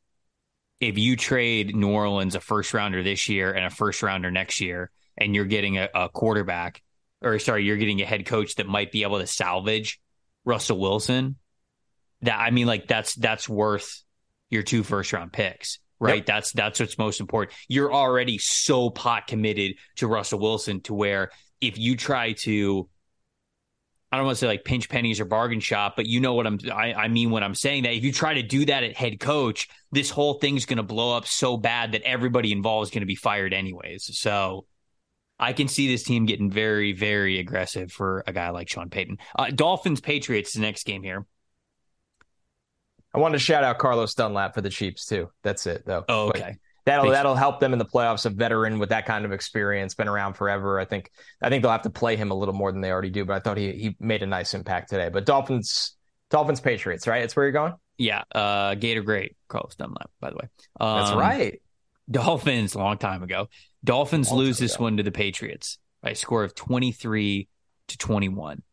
If you trade New Orleans a first rounder this year and a first rounder next year, and you're getting a, a quarterback, or sorry, you're getting a head coach that might be able to salvage Russell Wilson. That, I mean, like that's, that's worth your two first round picks. Right. Yep. That's that's what's most important. You're already so pot committed to Russell Wilson to where if you try to, I don't want to say like pinch pennies or bargain shop, but you know what I'm I, I mean when I'm saying that if you try to do that at head coach, this whole thing's going to blow up so bad that everybody involved is going to be fired anyways. So I can see this team getting very, very aggressive for a guy like Sean Payton. Uh, Dolphins Patriots is the next game here. I wanted to shout out Carlos Dunlap for the Chiefs too. That's it though. Oh, okay. But that'll Makes that'll help them in the playoffs. A veteran with that kind of experience, been around forever. I think I think they'll have to play him a little more than they already do. But I thought he he made a nice impact today. But Dolphins, Dolphins, Patriots, right? That's where you're going. Yeah, uh, Gator great Carlos Dunlap, by the way. Um, That's right. Dolphins, long time ago. Dolphins long lose this ago. one to the Patriots by a score of twenty-three to twenty-one.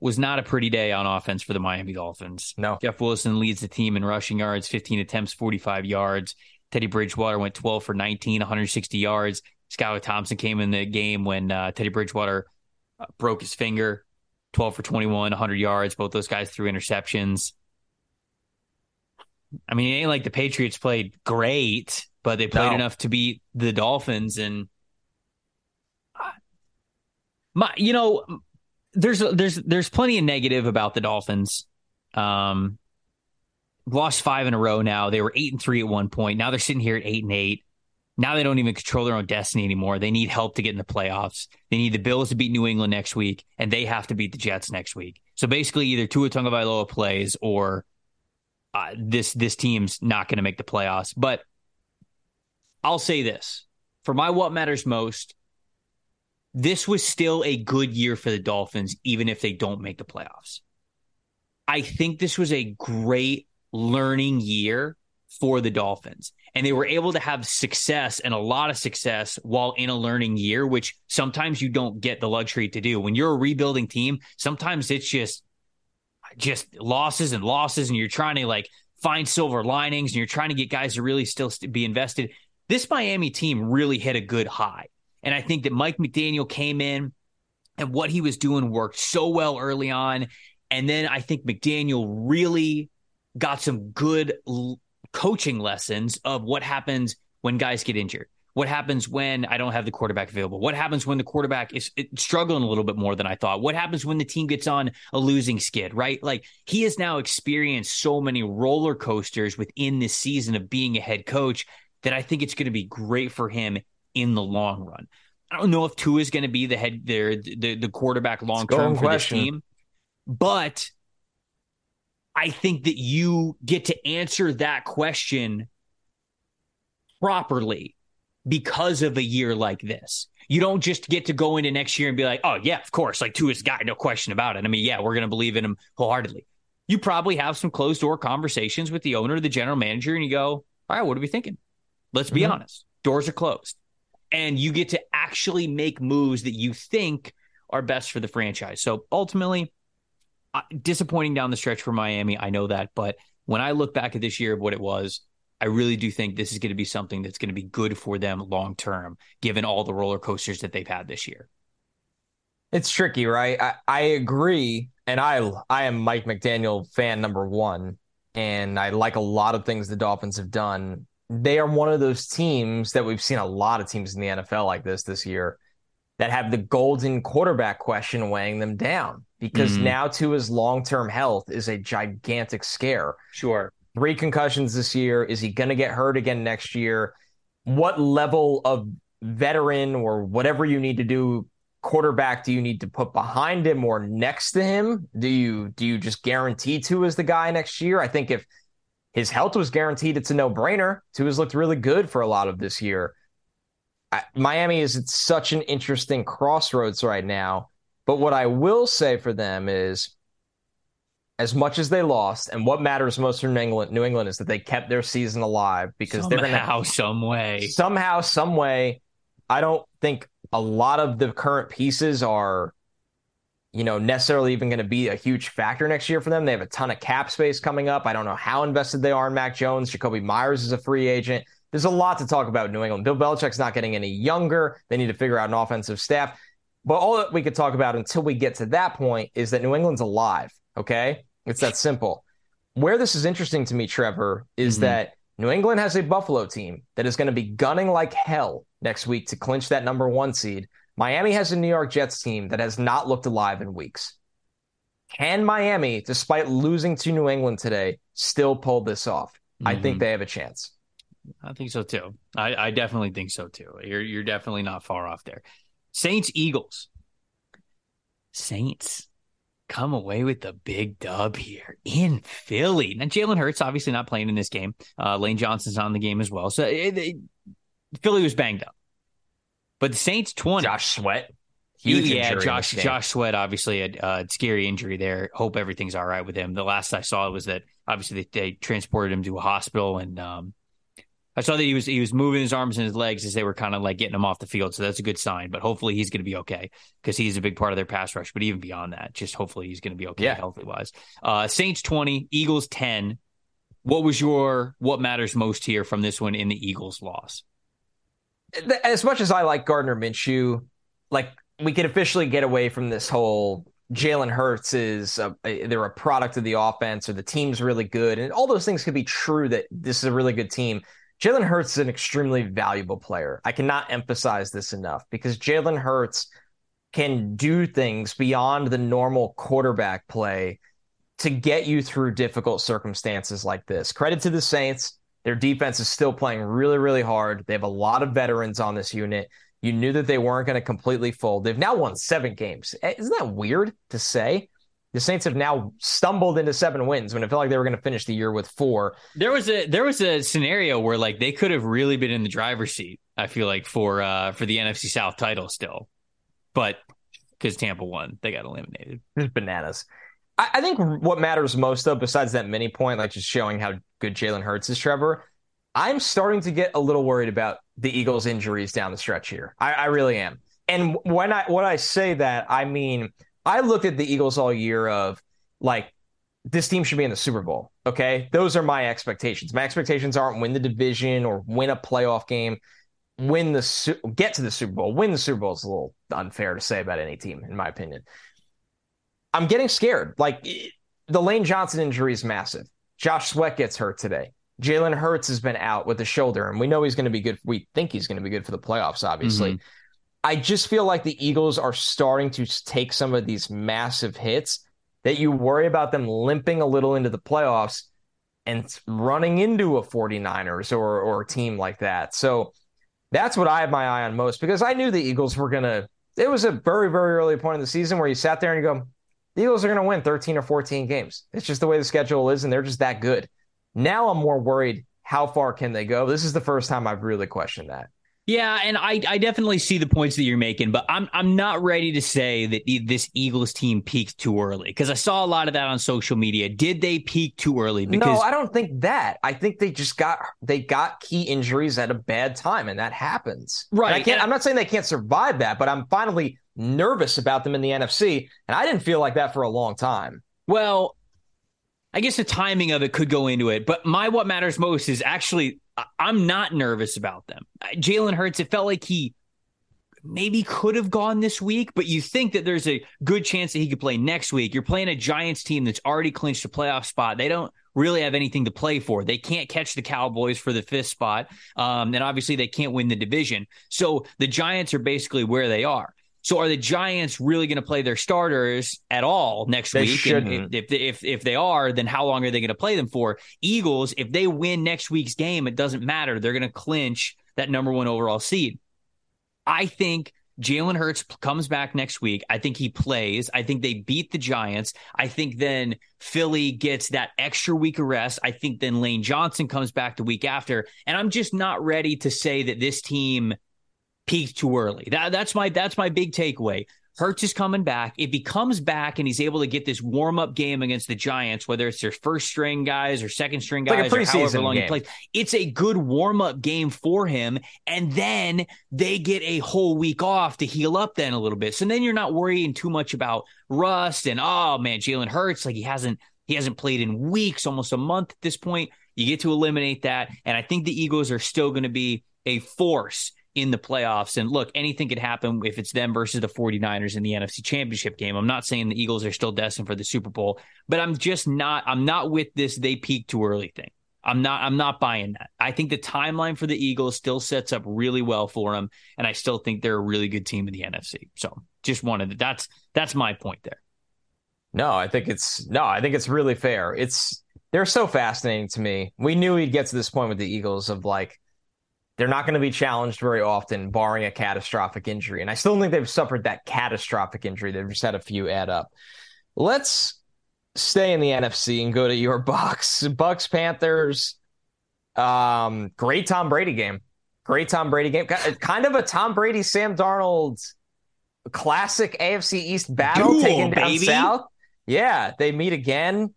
Was not a pretty day on offense for the Miami Dolphins. No. Jeff Wilson leads the team in rushing yards, fifteen attempts, forty-five yards. Teddy Bridgewater went twelve for nineteen, one hundred sixty yards. Skylar Thompson came in the game when uh, Teddy Bridgewater uh, broke his finger, twelve for twenty-one, one hundred yards. Both those guys threw interceptions. I mean, it ain't like the Patriots played great, but they played no. enough to beat the Dolphins. And, uh, my, you know... There's there's there's plenty of negative about the Dolphins. Um, lost five in a row now. They were eight and three at one point. Now they're sitting here at eight and eight. Now they don't even control their own destiny anymore. They need help to get in the playoffs. They need the Bills to beat New England next week, and they have to beat the Jets next week. So basically, either Tua Tagovailoa plays or uh, this this team's not going to make the playoffs. But I'll say this for my what matters most. This was still a good year for the Dolphins, even if they don't make the playoffs. I think this was a great learning year for the Dolphins, and they were able to have success and a lot of success while in a learning year, which sometimes you don't get the luxury to do. When you're a rebuilding team, sometimes it's just, just losses and losses, and you're trying to like find silver linings, and you're trying to get guys to really still be invested. This Miami team really hit a good high. And I think that Mike McDaniel came in and what he was doing worked so well early on. And then I think McDaniel really got some good l- coaching lessons of what happens when guys get injured. What happens when I don't have the quarterback available? What happens when the quarterback is struggling a little bit more than I thought? What happens when the team gets on a losing skid, right? Like he has now experienced so many roller coasters within this season of being a head coach that I think it's going to be great for him in the long run. I don't know if Tua is going to be the head there, the, the quarterback long term for this team, but I think that you get to answer that question properly because of a year like this. you don't just get to go into next year and be like, oh, yeah, of course, like Tua's got no question about it. I mean, yeah, we're going to believe in him wholeheartedly. You probably have some closed door conversations with the owner, the general manager, and you go, all right, what are we thinking? Let's be mm-hmm. honest. Doors are closed. And you get to actually make moves that you think are best for the franchise. So ultimately, uh, disappointing down the stretch for Miami. I know that. But when I look back at this year of what it was, I really do think this is going to be something that's going to be good for them long term, given all the roller coasters that they've had this year. It's tricky, right? I, I agree. And I I am Mike McDaniel fan number one. And I like a lot of things the Dolphins have done. They are one of those teams that we've seen a lot of teams in the N F L like this this year that have the golden quarterback question weighing them down, because mm-hmm. now Tua's long-term health is a gigantic scare. Sure. Three concussions this year. Is he going to get hurt again next year? What level of veteran or whatever you need to do quarterback do you need to put behind him or next to him? Do you do you just guarantee Tua's the guy next year? I think if his health was guaranteed, it's a no-brainer. Tua's looked really good for a lot of this year. I, Miami is at such an interesting crossroads right now. But what I will say for them is, as much as they lost, and what matters most for New England, New England is that they kept their season alive, because somehow, they're going to somehow, some way, somehow, some way. I don't think a lot of the current pieces are, you know, necessarily even going to be a huge factor next year for them. They have a ton of cap space coming up. I don't know how invested they are in Mac Jones. Jacoby Myers is a free agent. There's a lot to talk about in New England. Bill Belichick's not getting any younger. They need to figure out an offensive staff. But all that we could talk about until we get to that point is that New England's alive, okay? It's that simple. Where this is interesting to me, Trevor, is mm-hmm. that New England has a Buffalo team that is going to be gunning like hell next week to clinch that number one seed. Miami has a New York Jets team that has not looked alive in weeks. Can Miami, despite losing to New England today, still pull this off? Mm-hmm. I think they have a chance. I think so, too. I, I definitely think so, too. You're, you're definitely not far off there. Saints, Eagles. Saints come away with the big dub here in Philly. Now, Jalen Hurts obviously not playing in this game. Uh, Lane Johnson's on the game as well. So it, it, Philly was banged up. But the Saints twenty. Josh Sweat. Huge yeah, injury Josh, in Josh Sweat, obviously a uh, scary injury there. Hope everything's all right with him. The last I saw was that obviously they, they transported him to a hospital, and um, I saw that he was he was moving his arms and his legs as they were kind of like getting him off the field, so that's a good sign. But hopefully he's going to be okay, because he's a big part of their pass rush. But even beyond that, just hopefully he's going to be okay yeah. healthy wise. Uh, Saints twenty, Eagles ten. What was your what matters most here from this one in the Eagles' loss? As much as I like Gardner Minshew, like, we could officially get away from this whole Jalen Hurts is a, a, they're a product of the offense, or the team's really good, and all those things could be true, that this is a really good team. Jalen Hurts is an extremely valuable player. I cannot emphasize this enough, because Jalen Hurts can do things beyond the normal quarterback play to get you through difficult circumstances like this. Credit to the Saints. Their defense is still playing really, really hard. They have a lot of veterans on this unit. You knew that they weren't going to completely fold. They've now won seven games. Isn't that weird to say? The Saints have now stumbled into seven wins when it felt like they were going to finish the year with four. There was a there was a scenario where, like, they could have really been in the driver's seat, I feel like, for uh, for the N F C South title still. But because Tampa won, they got eliminated. It's bananas. I think what matters most, though, besides that mini point, like just showing how good Jalen Hurts is, Trevor, I'm starting to get a little worried about the Eagles' injuries down the stretch here. I, I really am. And when I when I say that, I mean, I looked at the Eagles all year of, like, this team should be in the Super Bowl, okay? Those are my expectations. My expectations aren't win the division or win a playoff game. Win the Get to the Super Bowl. Win the Super Bowl is a little unfair to say about any team, in my opinion. I'm getting scared. Like, the Lane Johnson injury is massive. Josh Sweat gets hurt today. Jalen Hurts has been out with a shoulder, and we know he's going to be good. We think he's going to be good for the playoffs, obviously. Mm-hmm. I just feel like the Eagles are starting to take some of these massive hits that you worry about them limping a little into the playoffs and running into a forty-niners or, or a team like that. So that's what I have my eye on most, because I knew the Eagles were going to – it was a very, very early point in the season where you sat there and you go – the Eagles are going to win thirteen or fourteen games. It's just the way the schedule is, and they're just that good. Now I'm more worried, how far can they go? This is the first time I've really questioned that. Yeah, and I, I definitely see the points that you're making, but I'm I'm not ready to say that this Eagles team peaked too early, because I saw a lot of that on social media. Did they peak too early? Because no, I don't think that. I think they just got they got key injuries at a bad time, and that happens. Right. I can't, I'm not saying they can't survive that, but I'm finally nervous about them in the N F C, and I didn't feel like that for a long time. Well, I guess the timing of it could go into it, but my what matters most is actually I'm not nervous about them. Jalen Hurts, it felt like he maybe could have gone this week, but you think that there's a good chance that he could play next week. You're playing a Giants team that's already clinched a playoff spot. They don't really have anything to play for. They can't catch the Cowboys for the fifth spot, um, and obviously they can't win the division. So the Giants are basically where they are. So are the Giants really going to play their starters at all next they week? And if, if if they are, then how long are they going to play them for? Eagles, if they win next week's game, it doesn't matter. They're going to clinch that number one overall seed. I think Jalen Hurts comes back next week. I think he plays. I think they beat the Giants. I think then Philly gets that extra week of rest. I think then Lane Johnson comes back the week after. And I'm just not ready to say that this team peaked too early. That, that's my that's my big takeaway. Hurts is coming back. If he comes back and he's able to get this warm-up game against the Giants, whether it's their first-string guys or second-string guys, like or however long game. He plays, it's a good warm-up game for him, and then they get a whole week off to heal up then a little bit. So then you're not worrying too much about rust and, oh, man, Jalen Hurts, like he hasn't he hasn't played in weeks, almost a month at this point. You get to eliminate that, and I think the Eagles are still going to be a force in the playoffs. And look, anything could happen if it's them versus the 49ers in the N F C Championship game. I'm not saying the Eagles are still destined for the Super Bowl, but I'm just not, I'm not with this they peak too early thing. I'm not, I'm not buying that. I think the timeline for the Eagles still sets up really well for them. And I still think they're a really good team in the N F C. So just wanted to, that's, that's my point there. No, I think it's, no, I think it's really fair. It's, they're so fascinating to me. We knew we'd get to this point with the Eagles of like, they're not going to be challenged very often, barring a catastrophic injury. And I still think they've suffered that catastrophic injury. They've just had a few add up. Let's stay in the N F C and go to your Bucks. Bucks, Panthers. Um, great Tom Brady game. Great Tom Brady game. Kind of a Tom Brady, Sam Darnold classic A F C East battle Duel, taken down baby. South. Yeah, they meet again.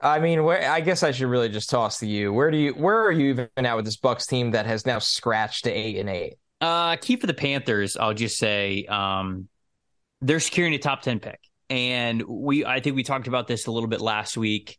I mean, where, I guess I should really just toss to you. Where do you, where are you even at with this Bucks team that has now scratched to eight and eight? Uh, key for the Panthers, I'll just say, um, they're securing a top ten pick, and we, I think we talked about this a little bit last week.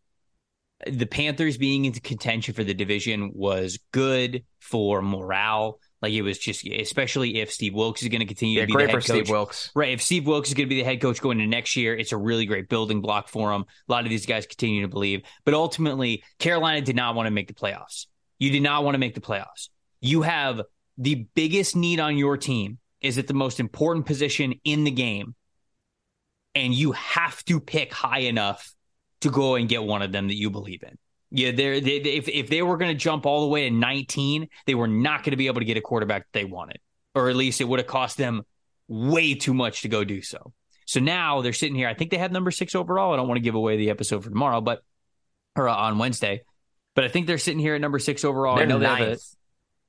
The Panthers being into contention for the division was good for morale. Like it was just, especially if Steve Wilkes is going to continue yeah, to be great the head for coach. Steve Wilkes. Right. If Steve Wilkes is going to be the head coach going into next year, it's a really great building block for him. A lot of these guys continue to believe. But ultimately, Carolina did not want to make the playoffs. You did not want to make the playoffs. You have the biggest need on your team is at the most important position in the game. And you have to pick high enough to go and get one of them that you believe in. Yeah, they're, they, if if they were going to jump all the way to nineteen, they were not going to be able to get a quarterback that they wanted, or at least it would have cost them way too much to go do so. So now they're sitting here. I think they have number six overall. I don't want to give away the episode for tomorrow, but or uh, on Wednesday, but I think they're sitting here at number six overall. They're I know ninth. They have a,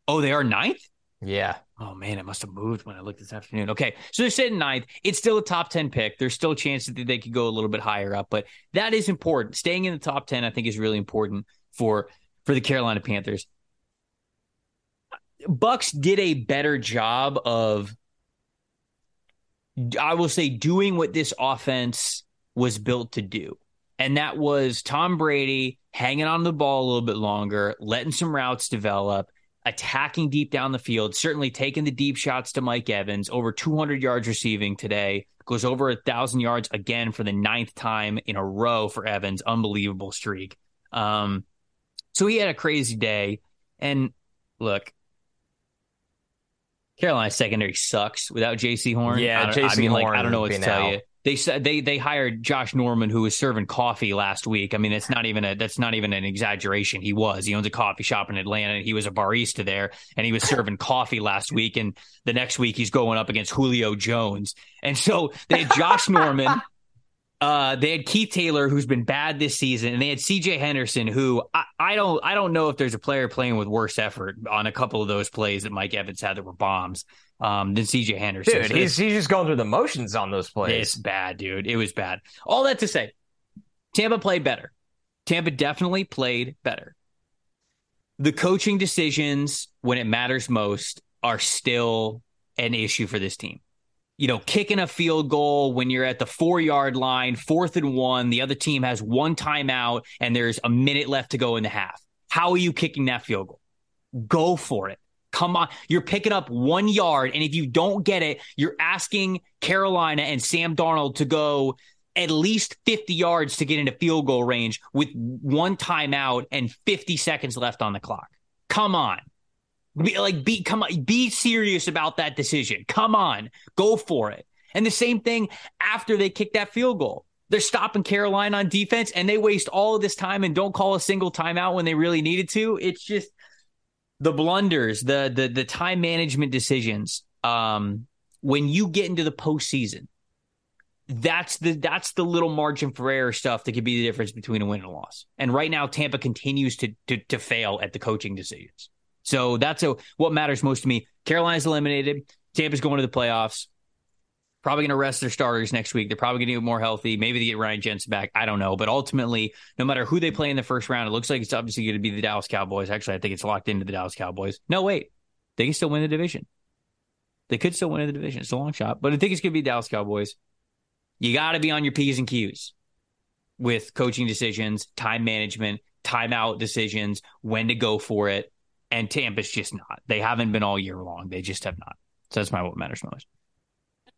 oh, they are ninth? Yeah. Oh, man, it must have moved when I looked this afternoon. Okay, so they're sitting ninth. It's still a top ten pick. There's still a chance that they could go a little bit higher up, but that is important. Staying in the top ten, I think, is really important for, for the Carolina Panthers. Bucks did a better job of, I will say, doing what this offense was built to do, and that was Tom Brady hanging on the ball a little bit longer, letting some routes develop, attacking deep down the field, certainly taking the deep shots to Mike Evans, over two hundred yards receiving today, goes over one thousand yards again for the ninth time in a row for Evans, unbelievable streak. Um, so he had a crazy day, and look, Carolina's secondary sucks without J C Horn. Yeah, J C Horn. I mean, like, I don't know what to tell you. They they they hired Josh Norman, who was serving coffee last week. I mean, that's not even a that's not even an exaggeration. He was. He owns a coffee shop in Atlanta. And he was a barista there, and he was serving coffee last week. And the next week, he's going up against Julio Jones. And so they had Josh Norman. Uh, they had Keith Taylor, who's been bad this season, and they had C J Henderson, who I, I don't I don't know if there's a player playing with worse effort on a couple of those plays that Mike Evans had that were bombs um, than C J Henderson. Dude, so he's, he's just going through the motions on those plays. It's bad, dude. It was bad. All that to say, Tampa played better. Tampa definitely played better. The coaching decisions, when it matters most, are still an issue for this team. You know, kicking a field goal when you're at the four-yard line, fourth and one, the other team has one timeout, and there's a minute left to go in the half. How are you kicking that field goal? Go for it. Come on. You're picking up one yard, and if you don't get it, you're asking Carolina and Sam Darnold to go at least fifty yards to get into field goal range with one timeout and fifty seconds left on the clock. Come on. Be, like, be, come on, be serious about that decision. Come on, go for it. And the same thing after they kick that field goal. They're stopping Carolina on defense, and they waste all of this time and don't call a single timeout when they really needed to. It's just the blunders, the the the time management decisions. Um, when you get into the postseason, that's the that's the little margin for error stuff that could be the difference between a win and a loss. And right now, Tampa continues to to, to fail at the coaching decisions. So that's a, what matters most to me. Carolina's eliminated. Tampa's going to the playoffs. Probably going to rest their starters next week. They're probably going to get more healthy. Maybe they get Ryan Jensen back. I don't know. But ultimately, no matter who they play in the first round, it looks like it's obviously going to be the Dallas Cowboys. Actually, I think it's locked into the Dallas Cowboys. No, wait. They can still win the division. They could still win the division. It's a long shot. But I think it's going to be Dallas Cowboys. You got to be on your P's and Q's with coaching decisions, time management, timeout decisions, when to go for it. And Tampa's just not. They haven't been all year long. They just have not. So that's my what matters most.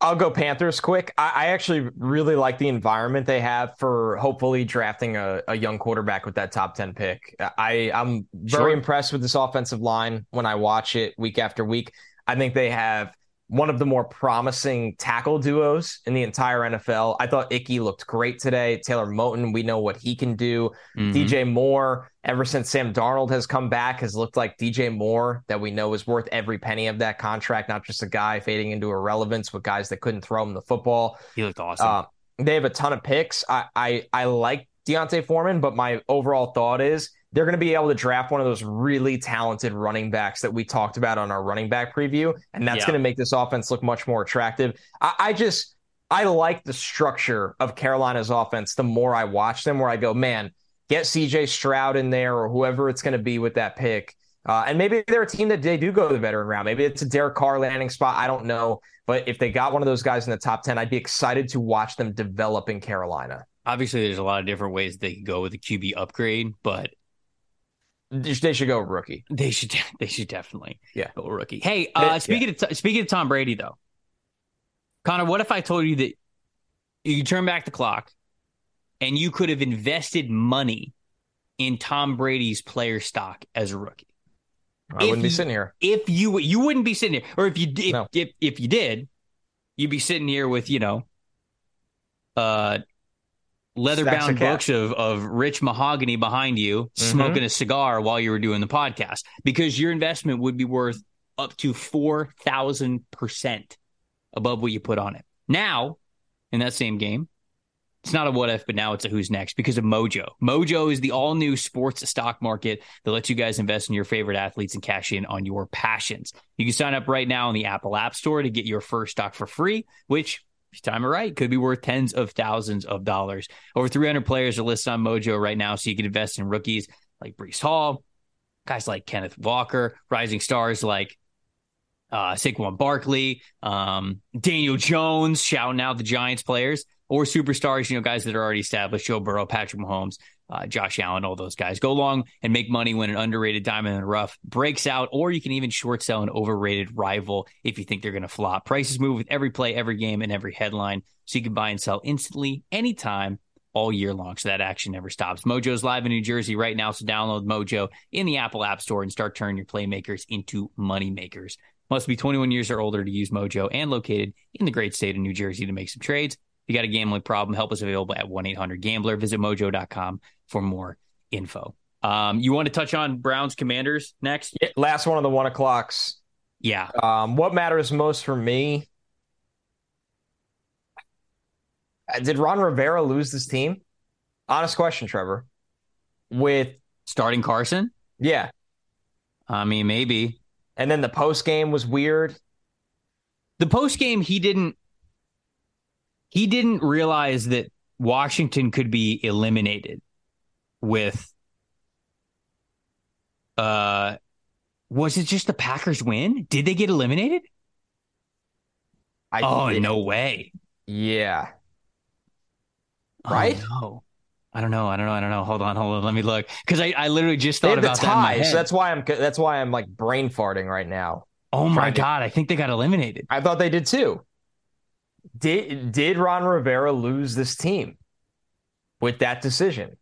I'll go Panthers quick. I, I actually really like the environment they have for hopefully drafting a, a young quarterback with that top ten pick. I, I'm very sure. impressed with this offensive line when I watch it week after week. I think they have one of the more promising tackle duos in the entire N F L. I thought Icky looked great today. Taylor Moton, we know what he can do. Mm-hmm. D J Moore, ever since Sam Darnold has come back, has looked like D J Moore that we know is worth every penny of that contract, not just a guy fading into irrelevance with guys that couldn't throw him the football. He looked awesome. Uh, they have a ton of picks. I, I, I like Deontay Foreman, but my overall thought is they're going to be able to draft one of those really talented running backs that we talked about on our running back preview, and that's yeah. going to make this offense look much more attractive. I, I just, I like the structure of Carolina's offense the more I watch them, where I go, man, get C J Stroud in there or whoever it's going to be with that pick. Uh, and maybe they're a team that they do go to the veteran round. Maybe it's a Derek Carr landing spot. I don't know. But if they got one of those guys in the top ten, I'd be excited to watch them develop in Carolina. Obviously, there's a lot of different ways they could go with a Q B upgrade, but they should go rookie. They should. They should definitely yeah. go rookie. Hey, uh, speaking yeah. of speaking of Tom Brady though, Connor, what if I told you that you could turn back the clock and you could have invested money in Tom Brady's player stock as a rookie? I if wouldn't you, be sitting here. If you you wouldn't be sitting here, or if you if, no. if if you did, you'd be sitting here with you know, uh. leather-bound books of, of rich mahogany behind you, mm-hmm. smoking a cigar while you were doing the podcast, because your investment would be worth up to four thousand percent above what you put on it. Now, in that same game, it's not a what if, but now it's a who's next because of Mojo. Mojo is the all-new sports stock market that lets you guys invest in your favorite athletes and cash in on your passions. You can sign up right now on the Apple App Store to get your first stock for free, which, if you time it right, could be worth tens of thousands of dollars. Over three hundred players are listed on Mojo right now, so you can invest in rookies like Breece Hall, guys like Kenneth Walker, rising stars like uh, Saquon Barkley, um, Daniel Jones, shouting out the Giants players, or superstars, you know, guys that are already established, Joe Burrow, Patrick Mahomes, uh, Josh Allen, all those guys. Go long and make money when an underrated diamond in the rough breaks out, or you can even short sell an overrated rival if you think they're going to flop. Prices move with every play, every game, and every headline, so you can buy and sell instantly, anytime, all year long, so that action never stops. Mojo's live in New Jersey right now, so download Mojo in the Apple App Store and start turning your playmakers into money makers. Must be twenty-one years or older to use Mojo and located in the great state of New Jersey to make some trades. If you got a gambling problem, help is available at one eight hundred gambler. Visit mojo dot com for more info. Um, you want to touch on Browns Commanders next? Yeah, last one of the one o'clocks. Yeah. Um, what matters most for me? Did Ron Rivera lose this team? Honest question, Trevor. With starting Carson? Yeah. I mean, maybe. And then the post game was weird. The post game, he didn't. He didn't realize that Washington could be eliminated with. Uh, was it just the Packers win? Did they get eliminated? I oh, did. No way. Yeah. Right? Oh, no. I don't know. I don't know. I don't know. Hold on. Hold on. Let me look. Because I, I literally just thought about the tie, that in my head. So that's why I'm that's why I'm like brain farting right now. Oh my God. To... I think they got eliminated. I thought they did too. Did did Ron Rivera lose this team with that decision?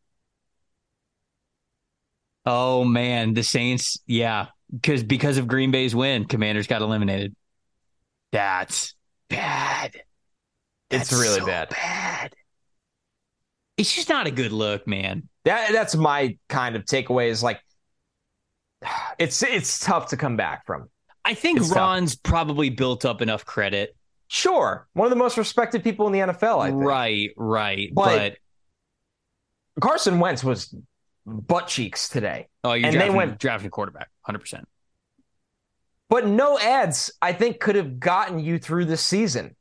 Oh man, the Saints. Yeah. Because because of Green Bay's win, Commanders got eliminated. That's bad. That's it's really so bad. bad. It's just not a good look, man. That that's my kind of takeaway is like it's it's tough to come back from. I think it's Ron's tough. Probably built up enough credit. Sure. One of the most respected people in the N F L, I think. Right, right. But, but Carson Wentz was butt cheeks today. Oh, you're and drafting, they went, drafting quarterback, one hundred percent. But no ads, I think, could have gotten you through this season.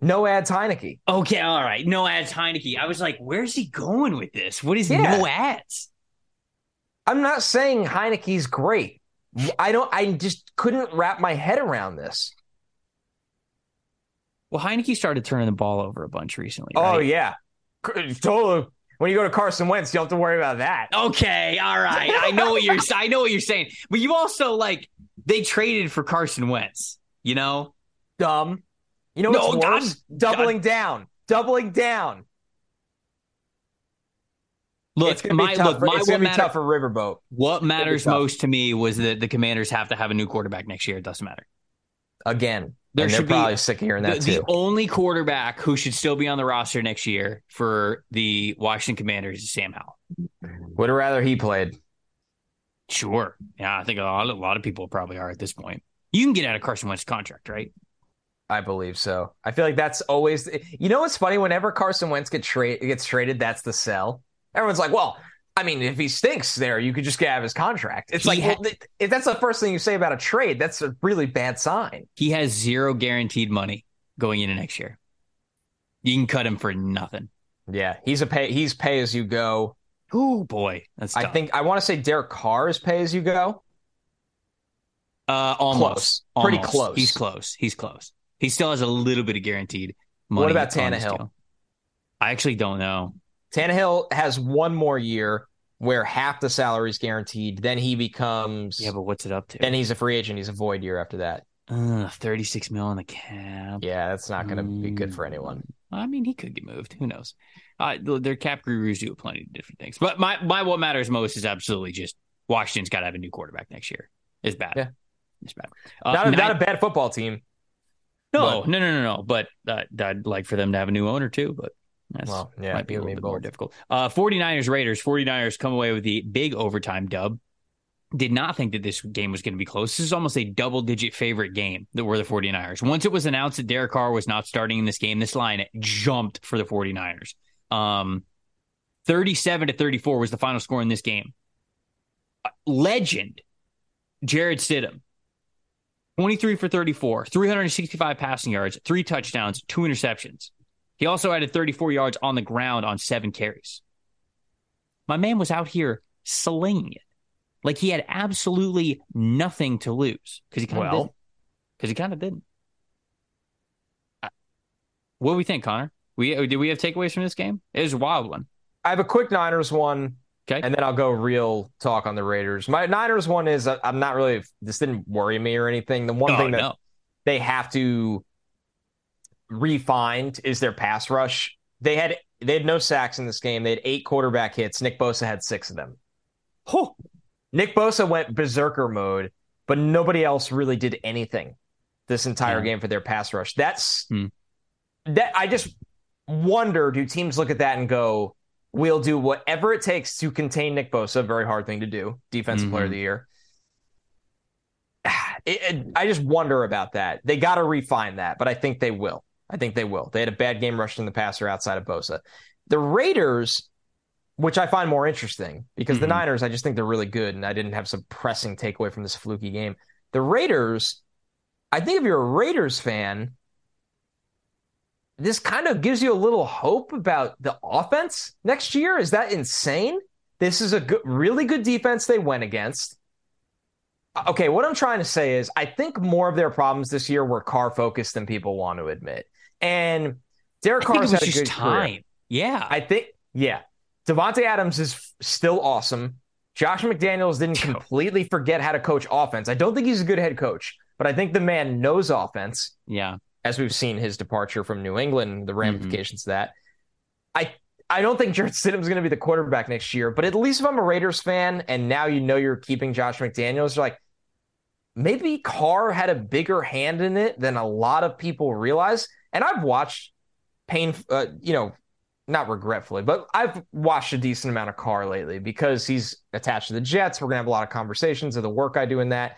No ads Heineke. Okay, all right. No ads Heineke. I was like, where's he going with this? What is yeah. no ads? I'm not saying Heineke's great. I don't. I just couldn't wrap my head around this. Well, Heineke started turning the ball over a bunch recently. Right? Oh, yeah. Totally. When you go to Carson Wentz, you don't have to worry about that. Okay, all right. I know what you're. I know what you're saying. But you also like they traded for Carson Wentz. You know, dumb. You know what's no, worse? God, doubling God. down, doubling down. Look, it's gonna my be tough, look, my it's gonna be matter, tough for Riverboat. What matters most to me was that the Commanders have to have a new quarterback next year. It doesn't matter. Again, there should be probably sick of hearing that the, too. The only quarterback who should still be on the roster next year for the Washington Commanders is Sam Howell. Would have rather he played. Sure, yeah, I think a lot, a lot of people probably are at this point. You can get out of Carson Wentz's contract, right? I believe so. I feel like that's always. You know what's funny? Whenever Carson Wentz get tra- gets traded, that's the sell. Everyone's like, well, I mean, if he stinks there, you could just get out of his contract. It's he like, ha- well, th- if that's the first thing you say about a trade, that's a really bad sign. He has zero guaranteed money going into next year. You can cut him for nothing. Yeah, he's a pay. He's pay as you go. Oh, boy. That's tough. I think I want to say Derek Carr is pay as you go. Uh, almost. Close. Pretty almost. close. He's close. He's close. He still has a little bit of guaranteed money. What about Tannehill? I actually don't know. Tannehill has one more year where half the salary is guaranteed. Then he becomes... Yeah, but what's it up to? Then he's a free agent. He's a void year after that. Uh, thirty-six mil on the cap. Yeah, that's not going to um, be good for anyone. I mean, he could get moved. Who knows? Uh, their cap gurus do plenty of different things. But my, my what matters most is absolutely just Washington's got to have a new quarterback next year. It's bad. Yeah. It's bad. Uh, not, a, nine, not a bad football team. No, but, no, no, no, no. But uh, I'd like for them to have a new owner too, but... That's, well, yeah, might be a little bit bold. more difficult. Uh, 49ers, Raiders. 49ers come away with the big overtime dub. Did not think that this game was going to be close. This is almost a double-digit favorite game that were the 49ers. Once it was announced that Derek Carr was not starting in this game, this line jumped for the 49ers. Um, thirty-seven to thirty-four was the final score in this game. Legend, Jared Stidham. twenty-three for thirty-four, three hundred sixty-five passing yards, three touchdowns, two interceptions. He also added thirty-four yards on the ground on seven carries. My man was out here slinging it. Like he had absolutely nothing to lose. Because he kind of well, didn't. Because he kind of didn't. Uh, what do we think, Connor? We Did we have takeaways from this game? It was a wild one. I have a quick Niners one. Okay. And then I'll go real talk on the Raiders. My Niners one is I'm not really, this didn't worry me or anything. The one oh, thing that no. they have to... refined is their pass rush. They had they had no sacks in this game. They had eight quarterback hits. Nick Bosa had six of them. Oh. Nick Bosa went berserker mode, but nobody else really did anything this entire mm. game for their pass rush. That's mm. that I just wonder, do teams look at that and go, we'll do whatever it takes to contain Nick Bosa? Very hard thing to do. Defensive mm-hmm. player of the year. It, it, I just wonder about that. They got to refine that, but I think they will. I think they will. They had a bad game rushing the passer outside of Bosa. The Raiders, which I find more interesting because mm-hmm. the Niners, I just think they're really good, and I didn't have some pressing takeaway from this fluky game. The Raiders, I think if you're a Raiders fan, this kind of gives you a little hope about the offense next year. Is that insane? This is a good, really good defense they went against. Okay, what I'm trying to say is I think more of their problems this year were car-focused than people want to admit. And Derek Carr's had a good time. Career. Yeah. I think, yeah. Devontae Adams is f- still awesome. Josh McDaniels didn't completely forget how to coach offense. I don't think he's a good head coach, but I think the man knows offense. Yeah. As we've seen his departure from New England, the ramifications mm-hmm. of that. I I don't think Jared Stidham's going to be the quarterback next year, but at least if I'm a Raiders fan and now you know you're keeping Josh McDaniels, you're like, maybe Carr had a bigger hand in it than a lot of people realize. And I've watched pain, uh, you know, not regretfully, but I've watched a decent amount of Carr lately because he's attached to the Jets. We're going to have a lot of conversations of the work I do in that.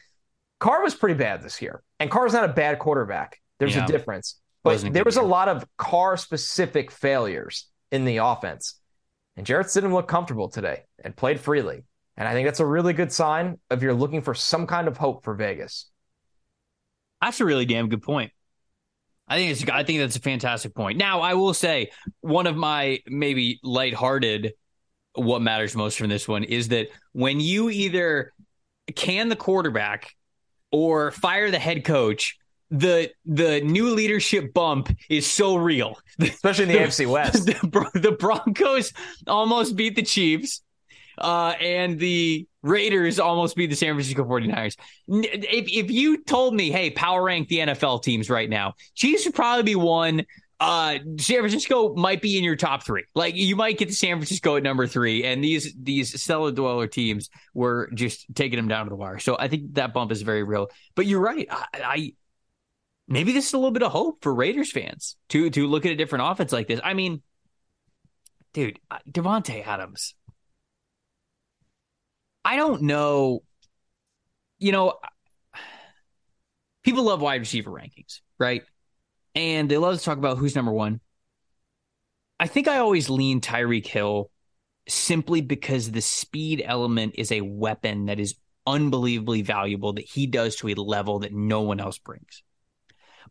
Carr was pretty bad this year, and Carr's not a bad quarterback. There's yeah. a difference. But there was a lot of Carr-specific failures in the offense. And Jarrett Stidham looked comfortable today and played freely. And I think that's a really good sign if you're looking for some kind of hope for Vegas. That's a really damn good point. I think it's, I think that's a fantastic point. Now, I will say one of my maybe lighthearted what matters most from this one is that when you either can the quarterback or fire the head coach, the the new leadership bump is so real. Especially in the, the A F C West. The, the Broncos almost beat the Chiefs, uh, and the Raiders almost beat the San Francisco forty-niners. If, if you told me, hey, power rank the N F L teams right now, Chiefs would probably be one. Uh, San Francisco might be in your top three. Like, you might get to San Francisco at number three, and these these cellar dweller teams were just taking them down to the wire. So I think that bump is very real. But you're right. I... I Maybe this is a little bit of hope for Raiders fans to to look at a different offense like this. I mean, dude, Devontae Adams. I don't know. You know, people love wide receiver rankings, right? And they love to talk about who's number one. I think I always lean Tyreek Hill simply because the speed element is a weapon that is unbelievably valuable that he does to a level that no one else brings.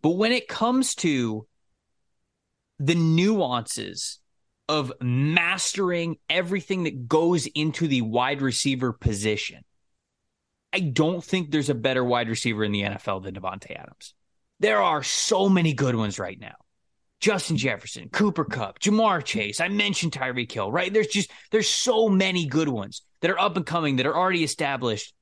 But when it comes to the nuances of mastering everything that goes into the wide receiver position, I don't think there's a better wide receiver in the N F L than Devontae Adams. There are so many good ones right now. Justin Jefferson, Cooper Kupp, Jamar Chase. I mentioned Tyreek Hill, right? There's just, there's so many good ones that are up and coming, that are already established.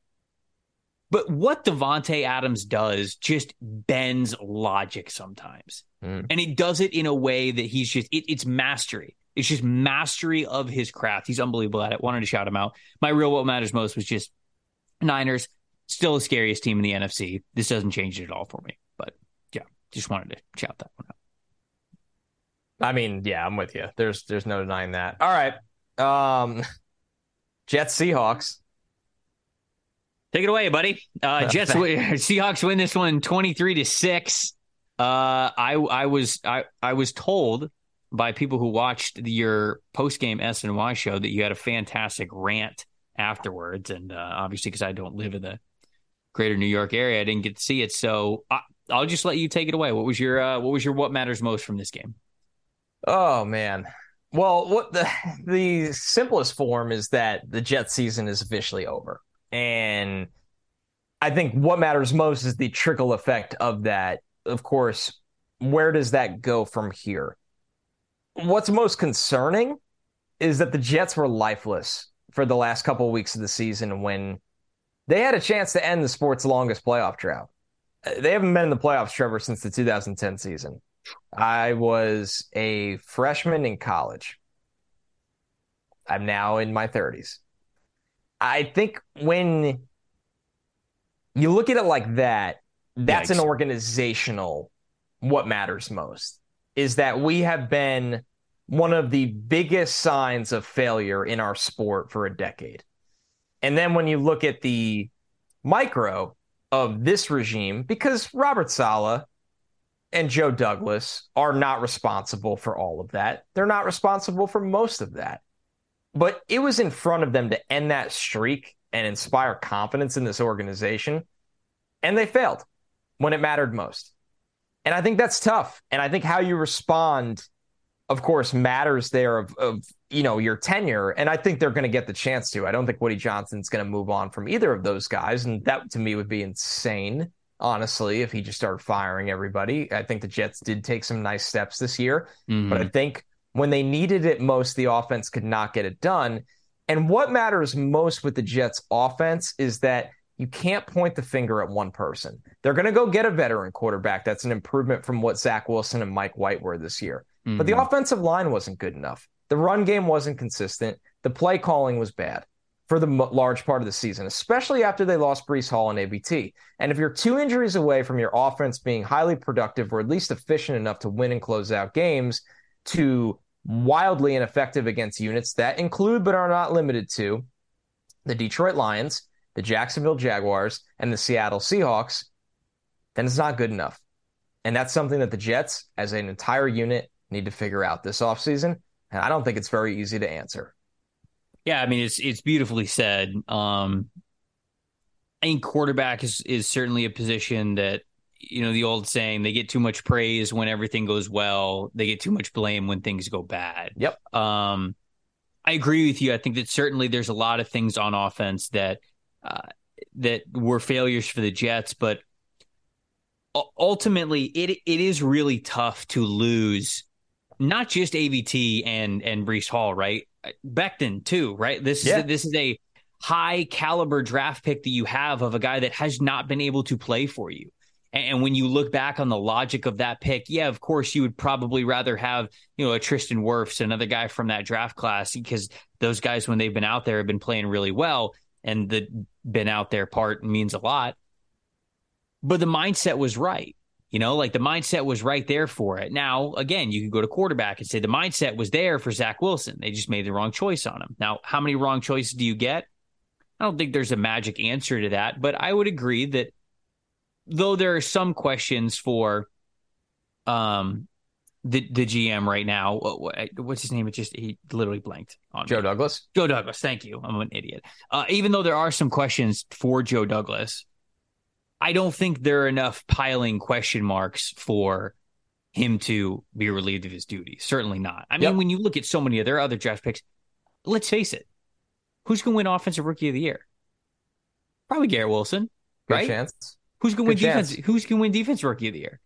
But what Devontae Adams does just bends logic sometimes. Mm. And it does it in a way that he's just, it, it's mastery. It's just mastery of his craft. He's unbelievable at it. Wanted to shout him out. My real what matters most was just Niners, still the scariest team in the N F C. This doesn't change it at all for me. But yeah, just wanted to shout that one out. I mean, yeah, I'm with you. There's, there's no denying that. All right. Um, Jets, Seahawks. Take it away, buddy. Uh, Jets, w- Seahawks win this one twenty-three to six. Uh, I I was I, I was told by people who watched your post-game S N Y show that you had a fantastic rant afterwards, and uh, obviously because I don't live in the greater New York area, I didn't get to see it. So I, I'll just let you take it away. What was your uh, what was your what matters most from this game? Oh man, well, what the the simplest form is that the Jets season is officially over. And I think what matters most is the trickle effect of that. Of course, where does that go from here? What's most concerning is that the Jets were lifeless for the last couple of weeks of the season when they had a chance to end the sport's longest playoff drought. They haven't been in the playoffs, Trevor, since the two thousand ten season. I was a freshman in college. I'm now in my thirties. I think when you look at it like that, that's Yikes. An organizational what matters most, is that we have been one of the biggest signs of failure in our sport for a decade. And then when you look at the micro of this regime, because Robert Saleh and Joe Douglas are not responsible for all of that. They're not responsible for most of that. But it was in front of them to end that streak and inspire confidence in this organization. And they failed when it mattered most. And I think that's tough. And I think how you respond, of course, matters there of, of you know, your tenure. And I think they're going to get the chance to. I don't think Woody Johnson's going to move on from either of those guys. And that, to me, would be insane, honestly, if he just started firing everybody. I think the Jets did take some nice steps this year. Mm-hmm. But I think when they needed it most, the offense could not get it done. And what matters most with the Jets' offense is that you can't point the finger at one person. They're going to go get a veteran quarterback. That's an improvement from what Zach Wilson and Mike White were this year. Mm-hmm. But the offensive line wasn't good enough. The run game wasn't consistent. The play calling was bad for the large part of the season, especially after they lost Breece Hall and A B T. And if you're two injuries away from your offense being highly productive or at least efficient enough to win and close out games, to wildly ineffective against units that include but are not limited to the Detroit Lions, the Jacksonville Jaguars, and the Seattle Seahawks, then it's not good enough. And that's something that the Jets, as an entire unit, need to figure out this offseason. And I don't think it's very easy to answer. Yeah, I mean, it's it's beautifully said. Um, I think quarterback is, is certainly a position that, you know, the old saying, they get too much praise when everything goes well. They get too much blame when things go bad. Yep. Um, I agree with you. I think that certainly there's a lot of things on offense that Uh, that were failures for the Jets, but ultimately it it is really tough to lose not just A V T and and Breece Hall, right? Becton too, right? This yeah. is this is a high caliber draft pick that you have of a guy that has not been able to play for you. And, and when you look back on the logic of that pick, yeah, of course you would probably rather have, you know, a Tristan Wirfs, another guy from that draft class, because those guys, when they've been out there, have been playing really well. And the been out there part means a lot. But the mindset was right. You know, like the mindset was right there for it. Now, again, you could go to quarterback and say the mindset was there for Zach Wilson. They just made the wrong choice on him. Now, how many wrong choices do you get? I don't think there's a magic answer to that. But I would agree that though there are some questions for um, the, the G M right now, what's his name? It just, he literally blanked on Joe me. Douglas. Joe Douglas. Thank you. I'm an idiot. Uh, even though there are some questions for Joe Douglas, I don't think there are enough piling question marks for him to be relieved of his duties. Certainly not. I mean, yep. When you look at so many of their other draft picks, let's face it, who's going to win offensive rookie of the year? Probably Garrett Wilson. Good right? chance. Who's going to win chance. defense? Who's going to win defense rookie of the year?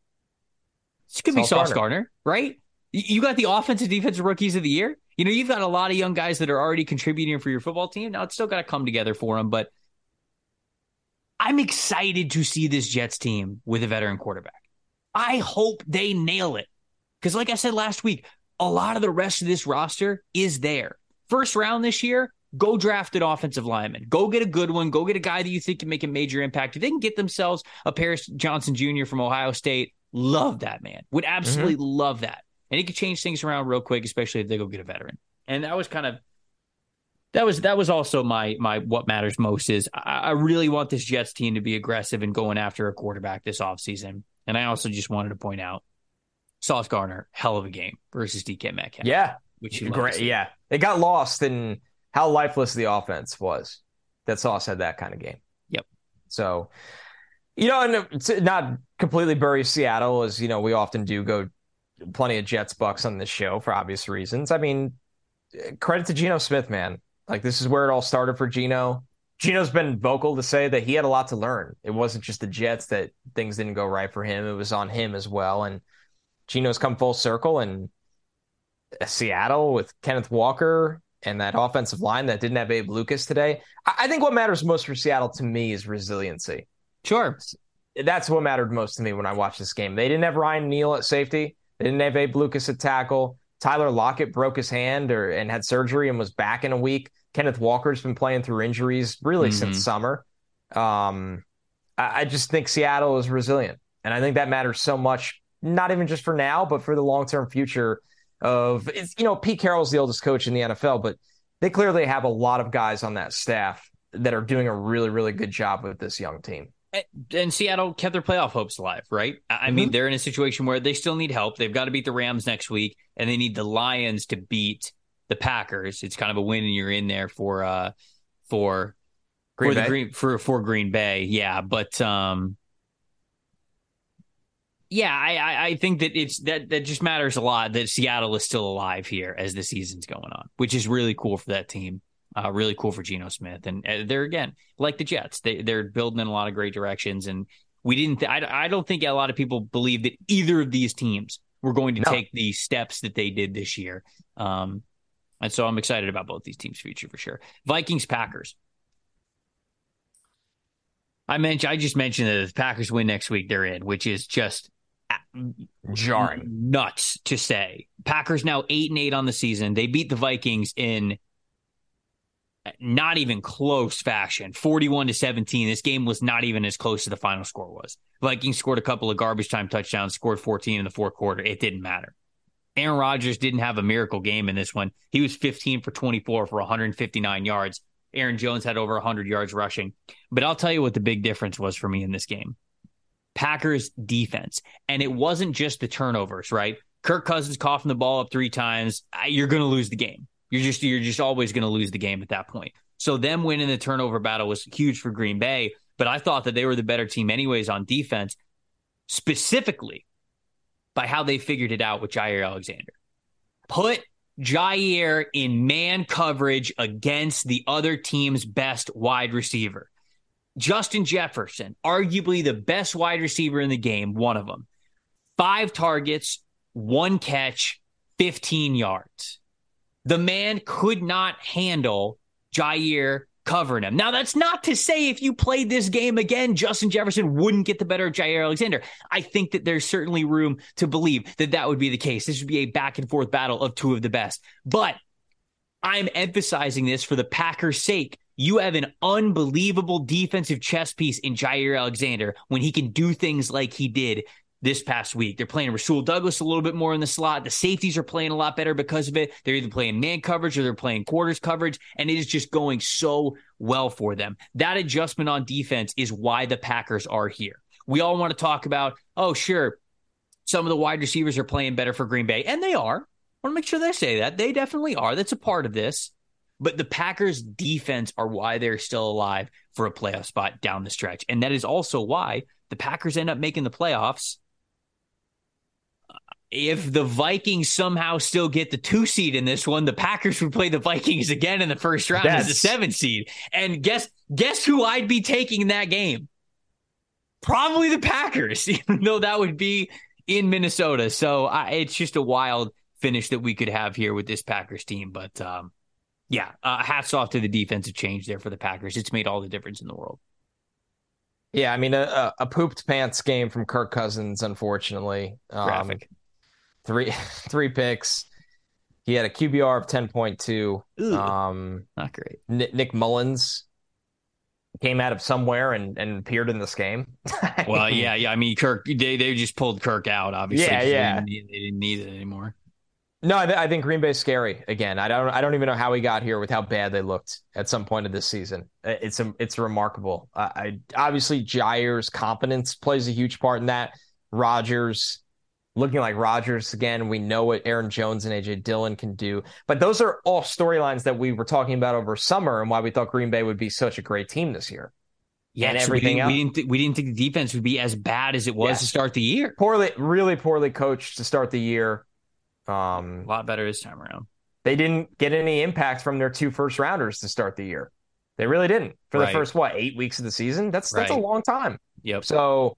It could be Sauce Gardner, right? You got the offensive defensive rookies of the year. You know, you've got a lot of young guys that are already contributing for your football team. Now, it's still got to come together for them, but I'm excited to see this Jets team with a veteran quarterback. I hope they nail it because, like I said last week, a lot of the rest of this roster is there. First round this year, go draft an offensive lineman. Go get a good one. Go get a guy that you think can make a major impact. If they can get themselves a Paris Johnson Junior from Ohio State, love that man. Would absolutely mm-hmm. love that. And he could change things around real quick, especially if they go get a veteran. And that was kind of that was that was also my my what matters most is I, I really want this Jets team to be aggressive and going after a quarterback this offseason. And I also just wanted to point out Sauce Gardner, hell of a game versus D K Metcalf. Yeah. Which you great. Yeah. It got lost in how lifeless the offense was. That Sauce had that kind of game. Yep. So you know, and not completely bury Seattle, as you know, we often do go plenty of Jets Bucks on this show for obvious reasons. I mean, credit to Geno Smith, man. Like, this is where it all started for Geno. Geno's been vocal to say that he had a lot to learn. It wasn't just the Jets that things didn't go right for him. It was on him as well. And Geno's come full circle, and Seattle with Kenneth Walker and that offensive line that didn't have Abe Lucas today. I think what matters most for Seattle to me is resiliency. Sure. That's what mattered most to me when I watched this game. They didn't have Ryan Neal at safety. They didn't have Abe Lucas at tackle. Tyler Lockett broke his hand or and had surgery and was back in a week. Kenneth Walker's been playing through injuries really mm-hmm. since summer. Um, I, I just think Seattle is resilient. And I think that matters so much, not even just for now, but for the long-term future of, it's, you know, Pete Carroll's the oldest coach in the N F L, but they clearly have a lot of guys on that staff that are doing a really, really good job with this young team. And Seattle kept their playoff hopes alive, right? I mean, mm-hmm. they're in a situation where they still need help. They've got to beat the Rams next week, and they need the Lions to beat the Packers. It's kind of a win, and you're in there for uh for Green for Bay. The Green for for Green Bay. Yeah, but um, yeah, I, I I think that it's that that just matters a lot that Seattle is still alive here as the season's going on, which is really cool for that team. Uh, really cool for Geno Smith, and they're again like the Jets. They they're building in a lot of great directions, and we didn't. Th- I I don't think a lot of people believe that either of these teams were going to no. take the steps that they did this year. Um, and so I'm excited about both these teams' future for sure. Vikings Packers. I mentioned. I just mentioned that if the Packers win next week, they're in, which is just jarring, nuts to say. Packers now eight and eight on the season. They beat the Vikings in. Not even close fashion, forty-one to seventeen. This game was not even as close as the final score was. Vikings scored a couple of garbage time touchdowns, scored fourteen in the fourth quarter. It didn't matter. Aaron Rodgers didn't have a miracle game in this one. He was fifteen for twenty-four for one hundred fifty-nine yards. Aaron Jones had over one hundred yards rushing. But I'll tell you what the big difference was for me in this game. Packers defense. And it wasn't just the turnovers, right? Kirk Cousins coughing the ball up three times. You're going to lose the game. You're just you're just always going to lose the game at that point. So them winning the turnover battle was huge for Green Bay, but I thought that they were the better team anyways on defense, specifically by how they figured it out with Jair Alexander. Put Jair in man coverage against the other team's best wide receiver. Justin Jefferson, arguably the best wide receiver in the game, one of them. Five targets, one catch, fifteen yards. The man could not handle Jair covering him. Now, that's not to say if you played this game again, Justin Jefferson wouldn't get the better of Jair Alexander. I think that there's certainly room to believe that that would be the case. This would be a back and forth battle of two of the best. But I'm emphasizing this for the Packers' sake. You have an unbelievable defensive chess piece in Jair Alexander when he can do things like he did this past week. They're playing Rasul Douglas a little bit more in the slot. The safeties are playing a lot better because of it. They're either playing man coverage or they're playing quarters coverage, and it is just going so well for them. That adjustment on defense is why the Packers are here. We all want to talk about, oh, sure, some of the wide receivers are playing better for Green Bay, and they are. I want to make sure they say that. They definitely are. That's a part of this. But the Packers' defense are why they're still alive for a playoff spot down the stretch, and that is also why the Packers end up making the playoffs. If the Vikings somehow still get the two seed in this one, the Packers would play the Vikings again in the first round That's... as the seven seed. And guess guess who I'd be taking in that game? Probably the Packers, even though that would be in Minnesota. So I, it's just a wild finish that we could have here with this Packers team. But um, yeah, uh, hats off to the defensive change there for the Packers. It's made all the difference in the world. Yeah, I mean, a, a pooped pants game from Kirk Cousins, unfortunately. Um, Graphic. Three three picks. He had a Q B R of ten point two. Ooh, um, not great. Nick, Nick Mullins came out of somewhere and, and appeared in this game. Well, yeah, yeah. I mean, Kirk, they, they just pulled Kirk out, obviously. Yeah, yeah. They didn't, they didn't need it anymore. No, I, th- I think Green Bay's scary again. I don't I don't even know how he got here with how bad they looked at some point of this season. It's a, it's remarkable. I, I obviously, Jair's competence plays a huge part in that. Rodgers. Looking like Rodgers again, we know what Aaron Jones and A J Dillon can do. But those are all storylines that we were talking about over summer and why we thought Green Bay would be such a great team this year. Yeah, and everything we, else. We didn't, th- we didn't think the defense would be as bad as it was yes. to start the year. Poorly, really poorly coached to start the year. Um, a lot better this time around. They didn't get any impact from their two first rounders to start the year. They really didn't for right. the first, what, eight weeks of the season? That's, that's right. a long time. Yep. So,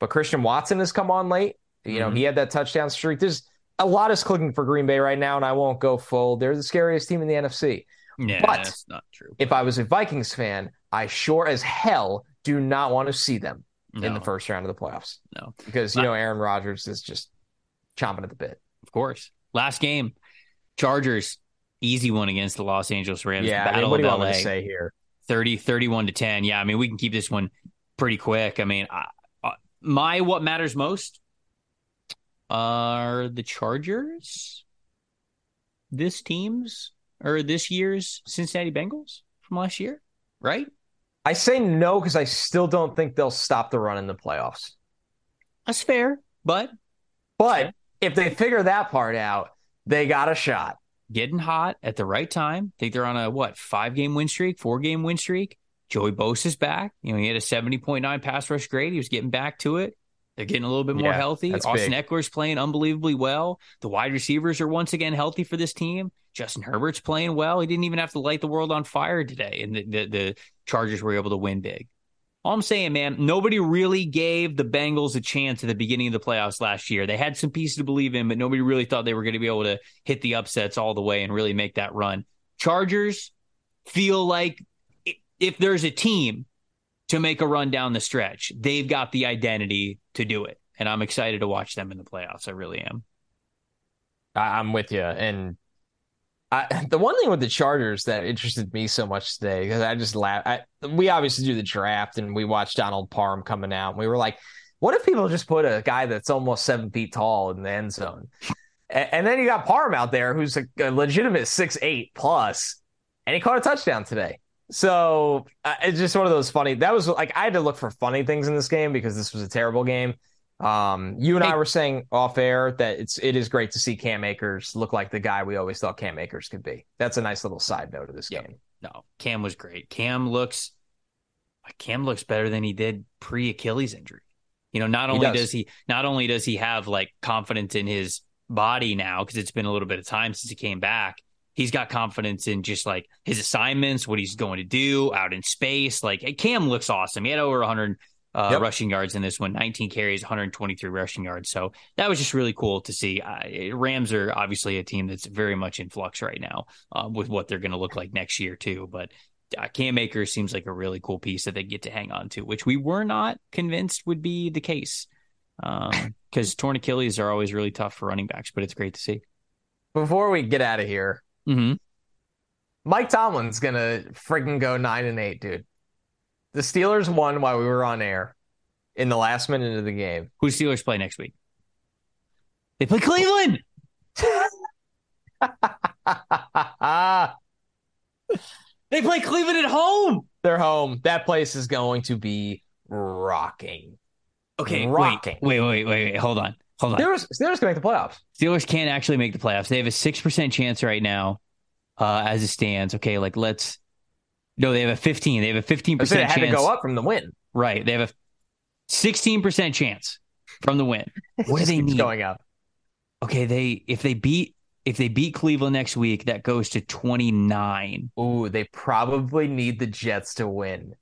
but Christian Watson has come on late. You know, mm-hmm. he had that touchdown streak. There's a lot is clicking for Green Bay right now, and I won't go full. They're the scariest team in the N F C. Yeah, but that's not true. If I was a Vikings fan, I sure as hell do not want to see them no. in the first round of the playoffs. No. Because, you know, Aaron Rodgers is just chomping at the bit. Of course. Last game, Chargers, easy one against the Los Angeles Rams. Yeah, Battle I mean, what do you L A, want me to say here? thirty, thirty-one to ten. Yeah, I mean, we can keep this one pretty quick. I mean, I, I, my what matters most are the Chargers this team's or this year's Cincinnati Bengals from last year, right? I say no because I still don't think they'll stop the run in the playoffs. That's fair, but... But yeah. if they figure that part out, they got a shot. getting hot at the right time. I think they're on a, what, five-game win streak, four-game win streak. Joey Bosa's back. You know, he had a seventy point nine pass rush grade. He was getting back to it. They're getting a little bit more yeah, healthy. Austin big. Eckler's playing unbelievably well. The wide receivers are once again healthy for this team. Justin Herbert's playing well. He didn't even have to light the world on fire today, and the, the, the Chargers were able to win big. All I'm saying, man, nobody really gave the Bengals a chance at the beginning of the playoffs last year. They had some pieces to believe in, but nobody really thought they were going to be able to hit the upsets all the way and really make that run. Chargers feel like if there's a team to make a run down the stretch, they've got the identity to do it. And I'm excited to watch them in the playoffs. I really am. I'm with you. And I, the one thing with the Chargers that interested me so much today, because I just laughed. I, we obviously do the draft, and we watched Donald Parham coming out, and we were like, what if people just put a guy that's almost seven feet tall in the end zone? And, and then you got Parham out there, who's a, a legitimate six eight plus, and he caught a touchdown today. So uh, it's just one of those funny, that was like, I had to look for funny things in this game because this was a terrible game. Um, you and hey. I were saying off air that it's, it is great to see Cam Akers look like the guy we always thought Cam Akers could be. That's a nice little side note of this yep. game. No, Cam was great. Cam looks, Cam looks better than he did pre Achilles injury. You know, not only he does. does he, not only does he have like confidence in his body now, cause it's been a little bit of time since he came back. He's got confidence in just like his assignments, what he's going to do out in space. Like Cam looks awesome. He had over one hundred uh, yep. rushing yards in this one, nineteen carries, one hundred twenty-three rushing yards. So that was just really cool to see. Uh, Rams are obviously a team that's very much in flux right now uh, with what they're going to look like next year too. But uh, Cam Akers seems like a really cool piece that they get to hang on to, which we were not convinced would be the case because um, torn Achilles are always really tough for running backs, but it's great to see. Before we get out of here, Mm-hmm. Mike Tomlin's going to freaking go nine and eight, dude. The Steelers won while we were on air in the last minute of the game. Who Steelers play next week? They play Cleveland. They play Cleveland at home. They're home. That place is going to be rocking. Okay. Rocking. Wait, wait, wait, wait, wait. Hold on. Hold on. Steelers, Steelers can make the playoffs. Steelers can't actually make the playoffs. They have a six percent chance right now uh, as it stands. Okay, like let's... No, they have a fifteen. They have a fifteen percent chance. They had to go up from the win. Right. They have a sixteen percent chance from the win. What do they need? Going up. Okay, they if they beat if they beat Cleveland next week, that goes to twenty-nine. Ooh, they probably need the Jets to win.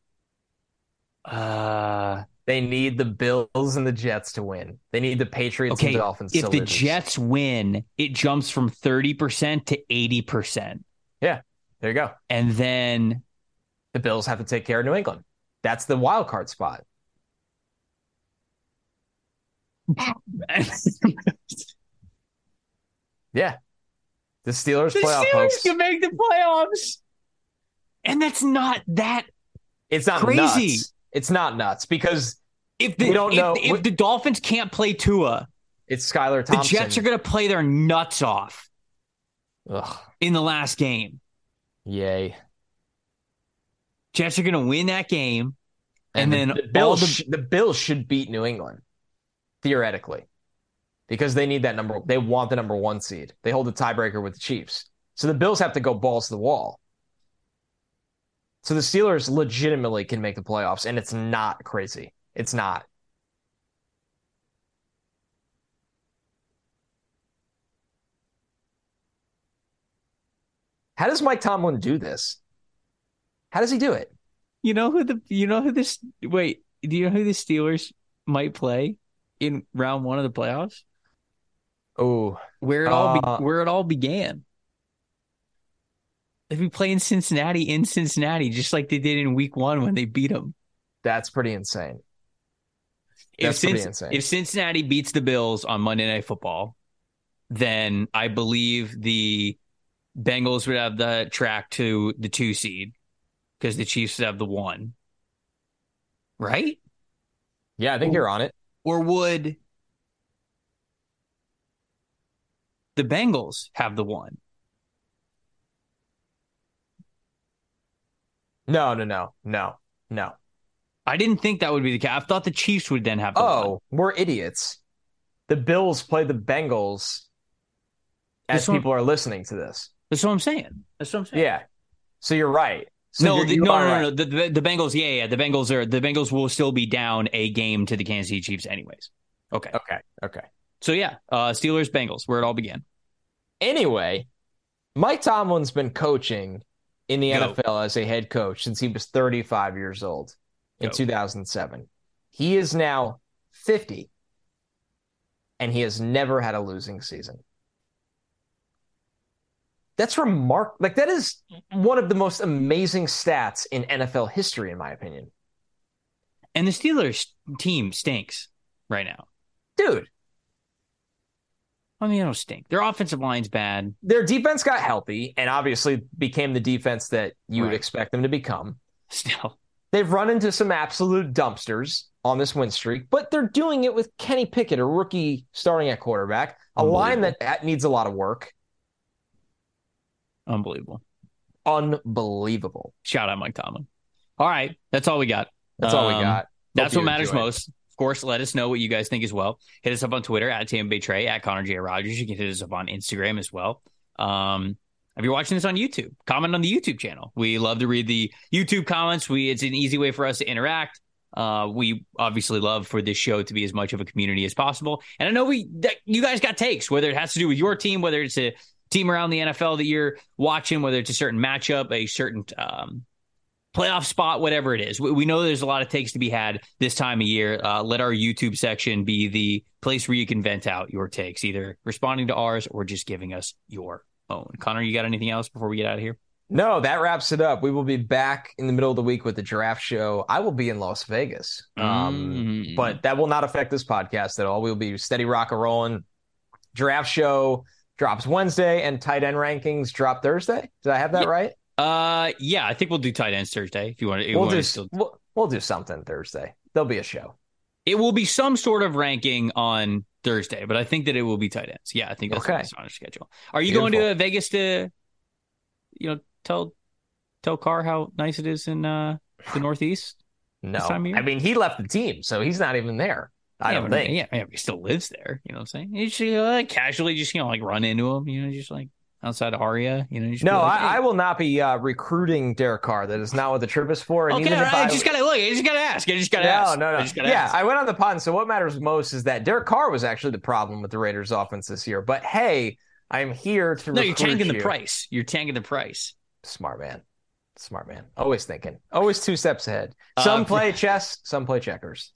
Uh... They need the Bills and the Jets to win. They need the Patriots okay, and Dolphins to win. If the lose. Jets win, it jumps from thirty percent to eighty percent. Yeah, there you go. And then the Bills have to take care of New England. That's the wild card spot. yeah. The Steelers the playoff Steelers folks. can make the playoffs. And that's not that It's not crazy. Nuts. It's not nuts because if the, we don't if, know if the Dolphins can't play Tua, it's Skylar Thompson. The Jets are going to play their nuts off Ugh. in the last game. Yay! Jets are going to win that game, and, and then the, the Bills the, sh- the Bills should beat New England theoretically because they need that number. They want the number one seed. They hold the tiebreaker with the Chiefs, so the Bills have to go balls to the wall. So the Steelers legitimately can make the playoffs, and it's not crazy. It's not. How does Mike Tomlin do this? How does he do it? You know who the you know who this wait, do you know who the Steelers might play in round one of the playoffs? Oh, where it all uh, be, where it all began. They'd be playing Cincinnati in Cincinnati, just like they did in week one when they beat them. That's pretty insane. That's if Cin- pretty insane. If Cincinnati beats the Bills on Monday Night Football, then I believe the Bengals would have the track to the two seed because the Chiefs would have the one. Right? Yeah, I think or, you're on it. Or would the Bengals have the one? No, no, no, no, no. I didn't think that would be the case. I thought the Chiefs would then have the Oh, one. We're idiots. The Bills play the Bengals as this people one, are listening to this. That's what I'm saying. That's what I'm saying. Yeah. So you're right. So no, you're, the, you're no, no, right. no, no, the, the Bengals. Yeah, yeah. The Bengals are the Bengals will still be down a game to the Kansas City Chiefs, anyways. Okay. Okay. Okay. So yeah, uh, Steelers, Bengals, where it all began. Anyway, Mike Tomlin's been coaching in the Go. N F L as a head coach since he was thirty-five years old in Go. two thousand seven. He is now fifty, and he has never had a losing season. That's remarkable. Like, that is one of the most amazing stats in N F L history, in my opinion. And the Steelers team stinks right now. Dude. I mean, they don't stink. Their offensive line's bad. Their defense got healthy and obviously became the defense that you right. would expect them to become. Still. They've run into some absolute dumpsters on this win streak, but they're doing it with Kenny Pickett, a rookie starting at quarterback, a line that needs a lot of work. Unbelievable. Unbelievable. Shout out Mike Tomlin. All right. That's all we got. That's um, all we got. Hope that's what matters most. It. Of course, let us know what you guys think as well. Hit us up on Twitter at Tampa Bay Trey, at Connor J. Rogers. You can hit us up on Instagram as well. Um, if you're watching this on YouTube, comment on the YouTube channel. We love to read the YouTube comments. We It's an easy way for us to interact. Uh, we obviously love for this show to be as much of a community as possible. And I know we that you guys got takes, whether it has to do with your team, whether it's a team around the N F L that you're watching, whether it's a certain matchup, a certain um, playoff spot, whatever it is. We, we know there's a lot of takes to be had this time of year. Uh, let our YouTube section be the place where you can vent out your takes, either responding to ours or just giving us your own. Connor, you got anything else before we get out of here? No, that wraps it up. We will be back in the middle of the week with the draft show. I will be in Las Vegas, um, mm. but that will not affect this podcast at all. We'll be steady rock and rolling. Draft show drops Wednesday, and tight end rankings drop Thursday. Did I have that yeah. right? Uh, yeah, I think we'll do tight ends Thursday. If you want to, we'll, do, to still... we'll, we'll do something Thursday. There'll be a show. It will be some sort of ranking on Thursday, but I think that it will be tight ends. Yeah, I think that's okay. on our schedule. Are you Beautiful. going to uh, Vegas to, you know, tell tell Carr how nice it is in uh, the Northeast? No, this time of year? I mean, he left the team, so he's not even there. I yeah, don't think. Yeah, yeah, he still lives there. You know what I'm saying? You should uh, casually just, you know, like run into him, you know, just like outside of Aria. You know, you no, like, hey. I, I will not be uh, recruiting Derek Carr. That is not what the trip is for. And okay, even right, if I, I just gotta look. I just gotta ask. I just gotta no, ask. No, no, no. Yeah, ask. I went on the pun. So what matters most is that Derek Carr was actually the problem with the Raiders' offense this year. But hey, I'm here to. No, you're tanking you. the price. You're tanking the price. Smart man. Smart man. Always thinking. Always two steps ahead. Some uh, play chess. Some play checkers.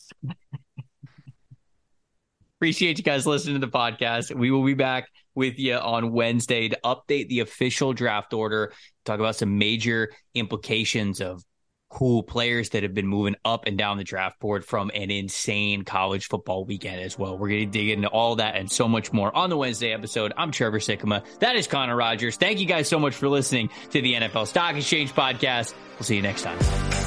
Appreciate you guys listening to the podcast. We will be back with you on Wednesday to update the official draft order, talk about some major implications of cool players that have been moving up and down the draft board from an insane college football weekend as well. We're going to dig into all that and so much more on the Wednesday episode. I'm Trevor Sikkema. That is Connor Rogers. Thank you guys so much for listening to the N F L Stock Exchange podcast. We'll see you next time.